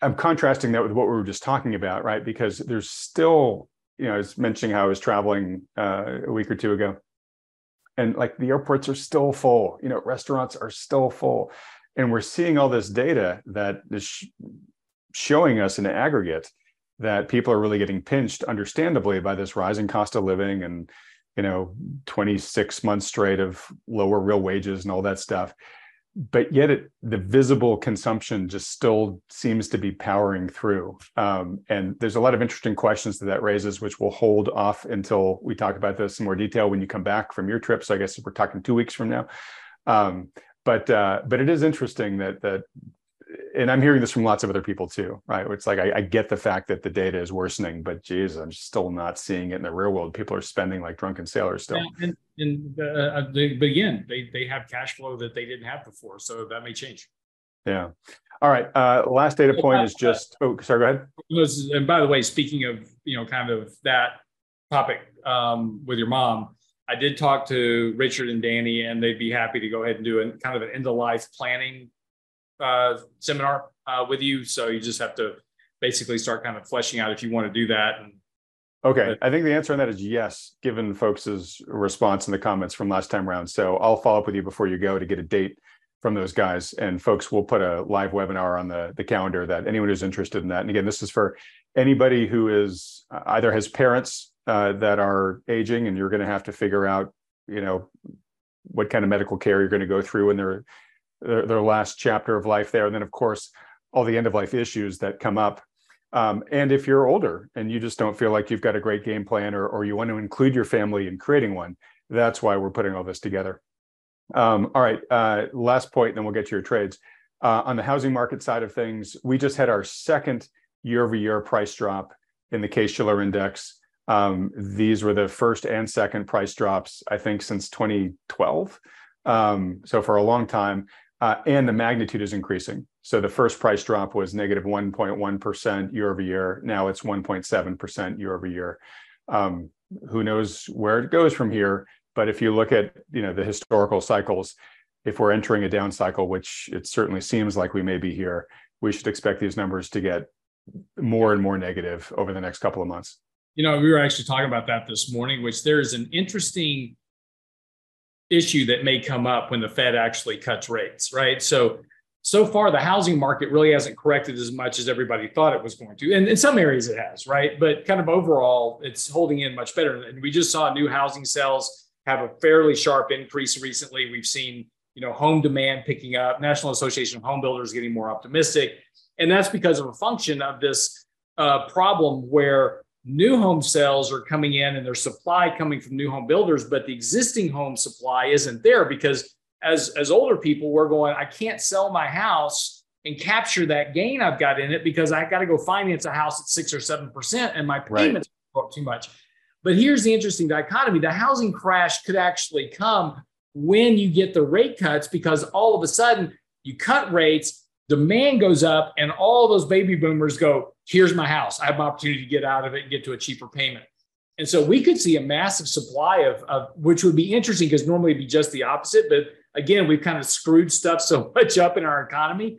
I'm contrasting that with what we were just talking about, right? Because there's still, you know, I was mentioning how I was traveling a week or two ago, and like the airports are still full, you know, restaurants are still full. And we're seeing all this data that is showing us in the aggregate that people are really getting pinched, understandably, by this rising cost of living and, you know, 26 months straight of lower real wages and all that stuff. But yet the visible consumption just still seems to be powering through. And there's a lot of interesting questions that raises, which we'll hold off until we talk about this in more detail when you come back from your trip. So I guess we're talking 2 weeks from now. But it is interesting that, and I'm hearing this from lots of other people too, right? It's like, I get the fact that the data is worsening, but geez, I'm still not seeing it in the real world. People are spending like drunken sailors still. But again, they have cash flow that they didn't have before. So that may change. Yeah. All right. Last data point is just, sorry, go ahead. And by the way, speaking of, you know, kind of that topic with your mom, I did talk to Richard and Danny, and they'd be happy to go ahead and do kind of an end of life planning seminar with you. So you just have to basically start kind of fleshing out if you want to do that. Okay. I think the answer on that is yes, given folks' response in the comments from last time around. So I'll follow up with you before you go to get a date from those guys. And folks, we'll put a live webinar on the calendar that anyone who's interested in that. And again, this is for anybody who is either has parents that are aging, and you're going to have to figure out, you know, what kind of medical care you're going to go through when they're their last chapter of life there. And then, of course, all the end of life issues that come up. And if you're older and you just don't feel like you've got a great game plan, or you want to include your family in creating one, that's why we're putting all this together. All right, last point, then we'll get to your trades. On the housing market side of things, we just had our second year-over-year price drop in the Case-Shiller Index. These were the first and second price drops, I think, since 2012. So for a long time, and the magnitude is increasing. So the first price drop was negative 1.1% year over year. Now it's 1.7% year over year. Who knows where it goes from here? But if you look at, you know, the historical cycles, if we're entering a down cycle, which it certainly seems like we may be here, we should expect these numbers to get more and more negative over the next couple of months. You know, we were actually talking about that this morning, which there is an interesting issue that may come up when the Fed actually cuts rates, right? So far, the housing market really hasn't corrected as much as everybody thought it was going to. And in some areas it has, right? But kind of overall, it's holding in much better. And we just saw new housing sales have a fairly sharp increase recently. We've seen, you know, home demand picking up, National Association of Home Builders getting more optimistic. And that's because of a function of this problem where new home sales are coming in and there's supply coming from new home builders, but the existing home supply isn't there because as older people, we're going, I can't sell my house and capture that gain I've got in it because I got to go finance a house at 6 or 7% and my payments go up too much. But here's the interesting dichotomy. The housing crash could actually come when you get the rate cuts, because all of a sudden you cut rates, demand goes up, and all those baby boomers go, here's my house. I have an opportunity to get out of it and get to a cheaper payment. And so we could see a massive supply of which would be interesting because normally it'd be just the opposite. But again, we've kind of screwed stuff so much up in our economy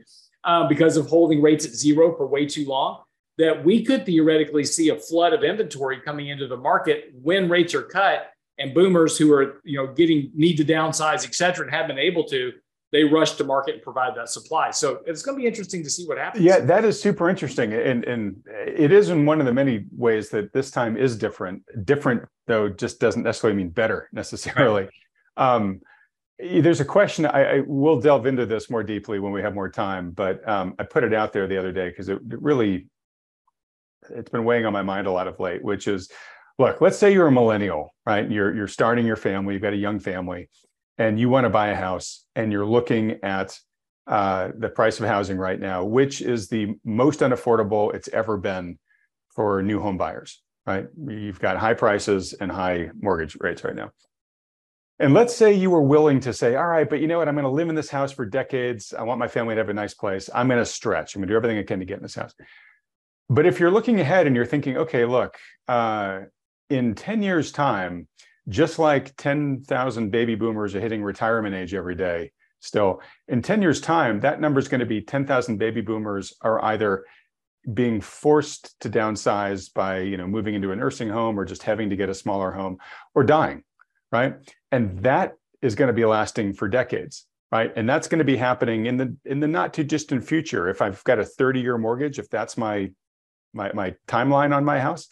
because of holding rates at zero for way too long, that we could theoretically see a flood of inventory coming into the market when rates are cut, and boomers who are, you know, need to downsize, et cetera, and have been able to, they rush to market and provide that supply. So it's going to be interesting to see what happens. Yeah, that is super interesting. And it is in one of the many ways that this time is different. Different, though, just doesn't necessarily mean better necessarily. Right. There's a question, I will delve into this more deeply when we have more time, but I put it out there the other day because it's been weighing on my mind a lot of late, which is, look, let's say you're a millennial, right? You're starting your family, you've got a young family, and you want to buy a house, and you're looking at the price of housing right now, which is the most unaffordable it's ever been for new home buyers, right? You've got high prices and high mortgage rates right now. And let's say you were willing to say, all right, but you know what? I'm going to live in this house for decades. I want my family to have a nice place. I'm going to stretch. I'm going to do everything I can to get in this house. But if you're looking ahead and you're thinking, okay, look, in 10 years' time, just like 10,000 baby boomers are hitting retirement age every day still, in 10 years' time, that number is going to be 10,000 baby boomers are either being forced to downsize by, you know, moving into a nursing home or just having to get a smaller home or dying, right? And that is going to be lasting for decades, right? And that's going to be happening in the not too distant future. If I've got a 30-year mortgage, if that's my timeline on my house,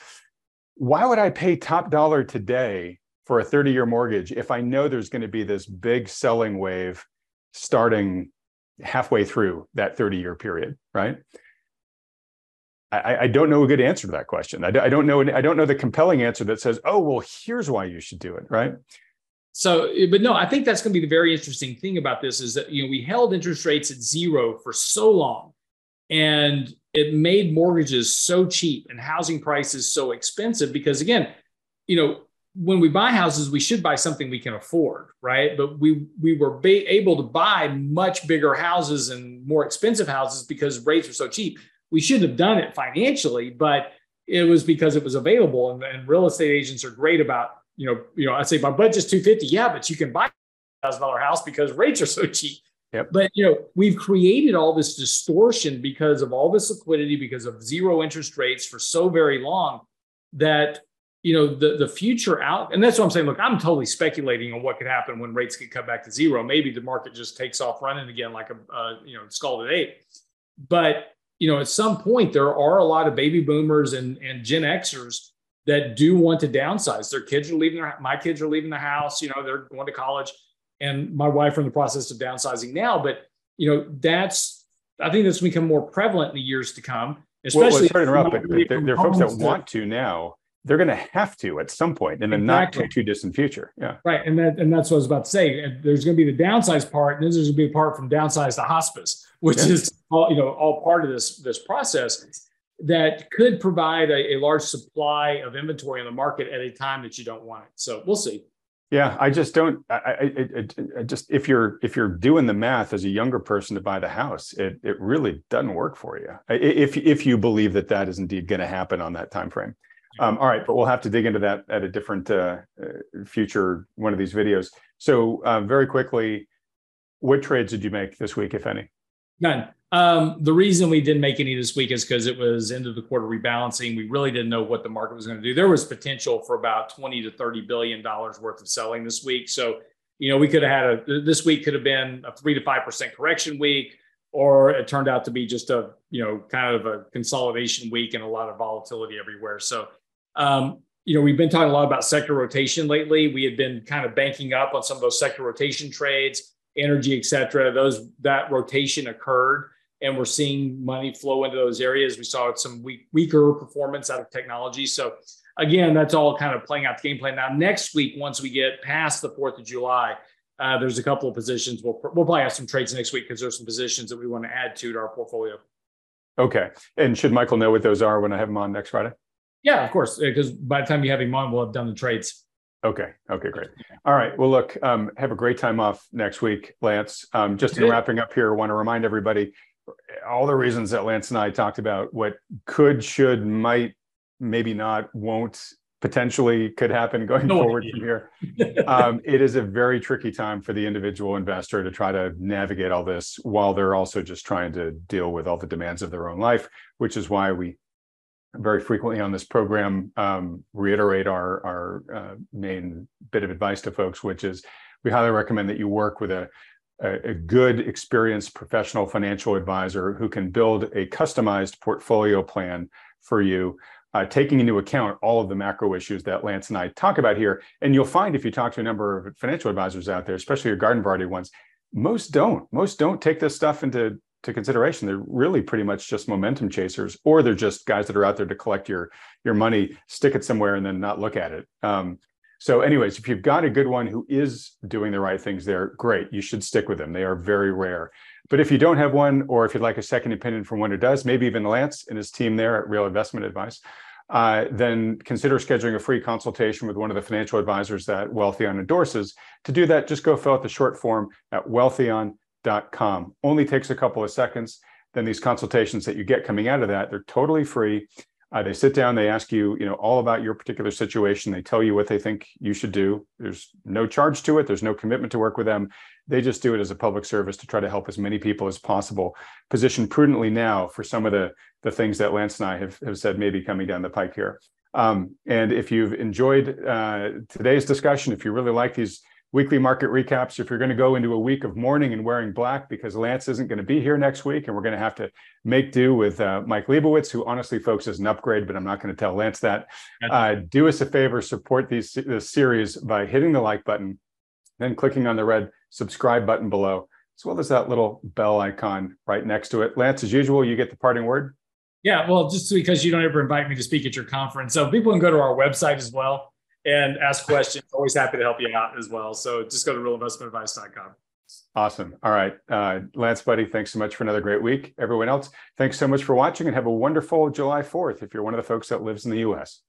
why would I pay top dollar today for a 30-year mortgage if I know there's going to be this big selling wave starting halfway through that 30-year period, right? I don't know a good answer to that question. I don't know the compelling answer that says, oh, well, here's why you should do it, right? So, but no, I think that's going to be the very interesting thing about this is that, you know, we held interest rates at zero for so long, and it made mortgages so cheap and housing prices so expensive because, again, you know, when we buy houses, we should buy something we can afford, right? But we were able to buy much bigger houses and more expensive houses because rates were so cheap. We shouldn't have done it financially, but it was because it was available. And real estate agents are great about, you know, I say my budget's $250. Yeah, but you can buy a $1,000 house because rates are so cheap. Yep. But, you know, we've created all this distortion because of all this liquidity, because of zero interest rates for so very long that, you know, the future out. And that's what I'm saying. Look, I'm totally speculating on what could happen when rates get cut back to zero. Maybe the market just takes off running again like a scalded ape. But, you know, at some point, there are a lot of baby boomers and Gen Xers that do want to downsize. Their kids are leaving. My kids are leaving the house. You know, they're going to college, and my wife are in the process of downsizing now. But, you know, that's I think that's become more prevalent in the years to come. Especially, well, there are folks that want to now. They're going to have to at some point in the not too distant future. Yeah, right. And that's what I was about to say. There's going to be the downsize part, and then there's going to be a part from downsize to hospice, which is all part of this process that could provide a large supply of inventory in the market at a time that you don't want it. So we'll see. Yeah, I just don't. I just if you're doing the math as a younger person to buy the house, it really doesn't work for you if you believe that is indeed going to happen on that time frame. All right, but we'll have to dig into that at a different future one of these videos. So very quickly, what trades did you make this week, if any? None. The reason we didn't make any this week is because it was end of the quarter rebalancing. We really didn't know what the market was going to do. There was potential for about $20 to $30 billion worth of selling this week. So, we could have had this week could have been a 3 to 5% correction week, or it turned out to be just a, kind of a consolidation week and a lot of volatility everywhere. So, we've been talking a lot about sector rotation lately. We had been kind of banking up on some of those sector rotation trades, energy, et cetera. That rotation occurred. And we're seeing money flow into those areas. We saw some weaker performance out of technology. So again, that's all kind of playing out the game plan. Now, next week, once we get past the 4th of July, there's a couple of positions. We'll probably have some trades next week because there's some positions that we want to add to our portfolio. Okay. And should Michael know what those are when I have him on next Friday? Yeah, of course. Because by the time you have him on, we'll have done the trades. Okay. Okay, great. All right. Well, look, have a great time off next week, Lance. Just in wrapping up here, I want to remind everybody all the reasons that Lance and I talked about, what could, should, might, maybe not, won't, potentially could happen going forward from here. It is a very tricky time for the individual investor to try to navigate all this while they're also just trying to deal with all the demands of their own life, which is why we very frequently on this program reiterate our main bit of advice to folks, which is we highly recommend that you work with a good, experienced professional financial advisor who can build a customized portfolio plan for you, taking into account all of the macro issues that Lance and I talk about here. And you'll find if you talk to a number of financial advisors out there, especially your garden variety ones, most don't take this stuff into consideration. They're really pretty much just momentum chasers, or they're just guys that are out there to collect your money, stick it somewhere, and then not look at it. So anyways, if you've got a good one who is doing the right things there, great. You should stick with them. They are very rare. But if you don't have one, or if you'd like a second opinion from one who does, maybe even Lance and his team there at Real Investment Advice, then consider scheduling a free consultation with one of the financial advisors that Wealthion endorses. To do that, just go fill out the short form at wealthion.com. Only takes a couple of seconds. Then these consultations that you get coming out of that, they're totally free. They sit down, they ask you, all about your particular situation. They tell you what they think you should do. There's no charge to it. There's no commitment to work with them. They just do it as a public service to try to help as many people as possible position prudently now for some of the things that Lance and I have said may be coming down the pike here. And if you've enjoyed today's discussion, if you really like these weekly market recaps, if you're going to go into a week of mourning and wearing black because Lance isn't going to be here next week and we're going to have to make do with Mike Leibowitz, who honestly, folks, is an upgrade, but I'm not going to tell Lance that. Do us a favor, support this series by hitting the like button, then clicking on the red subscribe button below, as well as that little bell icon right next to it. Lance, as usual, you get the parting word. Yeah, well, just because you don't ever invite me to speak at your conference, so people can go to our website as well and ask questions. Always happy to help you out as well. So just go to realinvestmentadvice.com. Awesome. All right. Lance, buddy, thanks so much for another great week. Everyone else, thanks so much for watching and have a wonderful July 4th if you're one of the folks that lives in the U.S.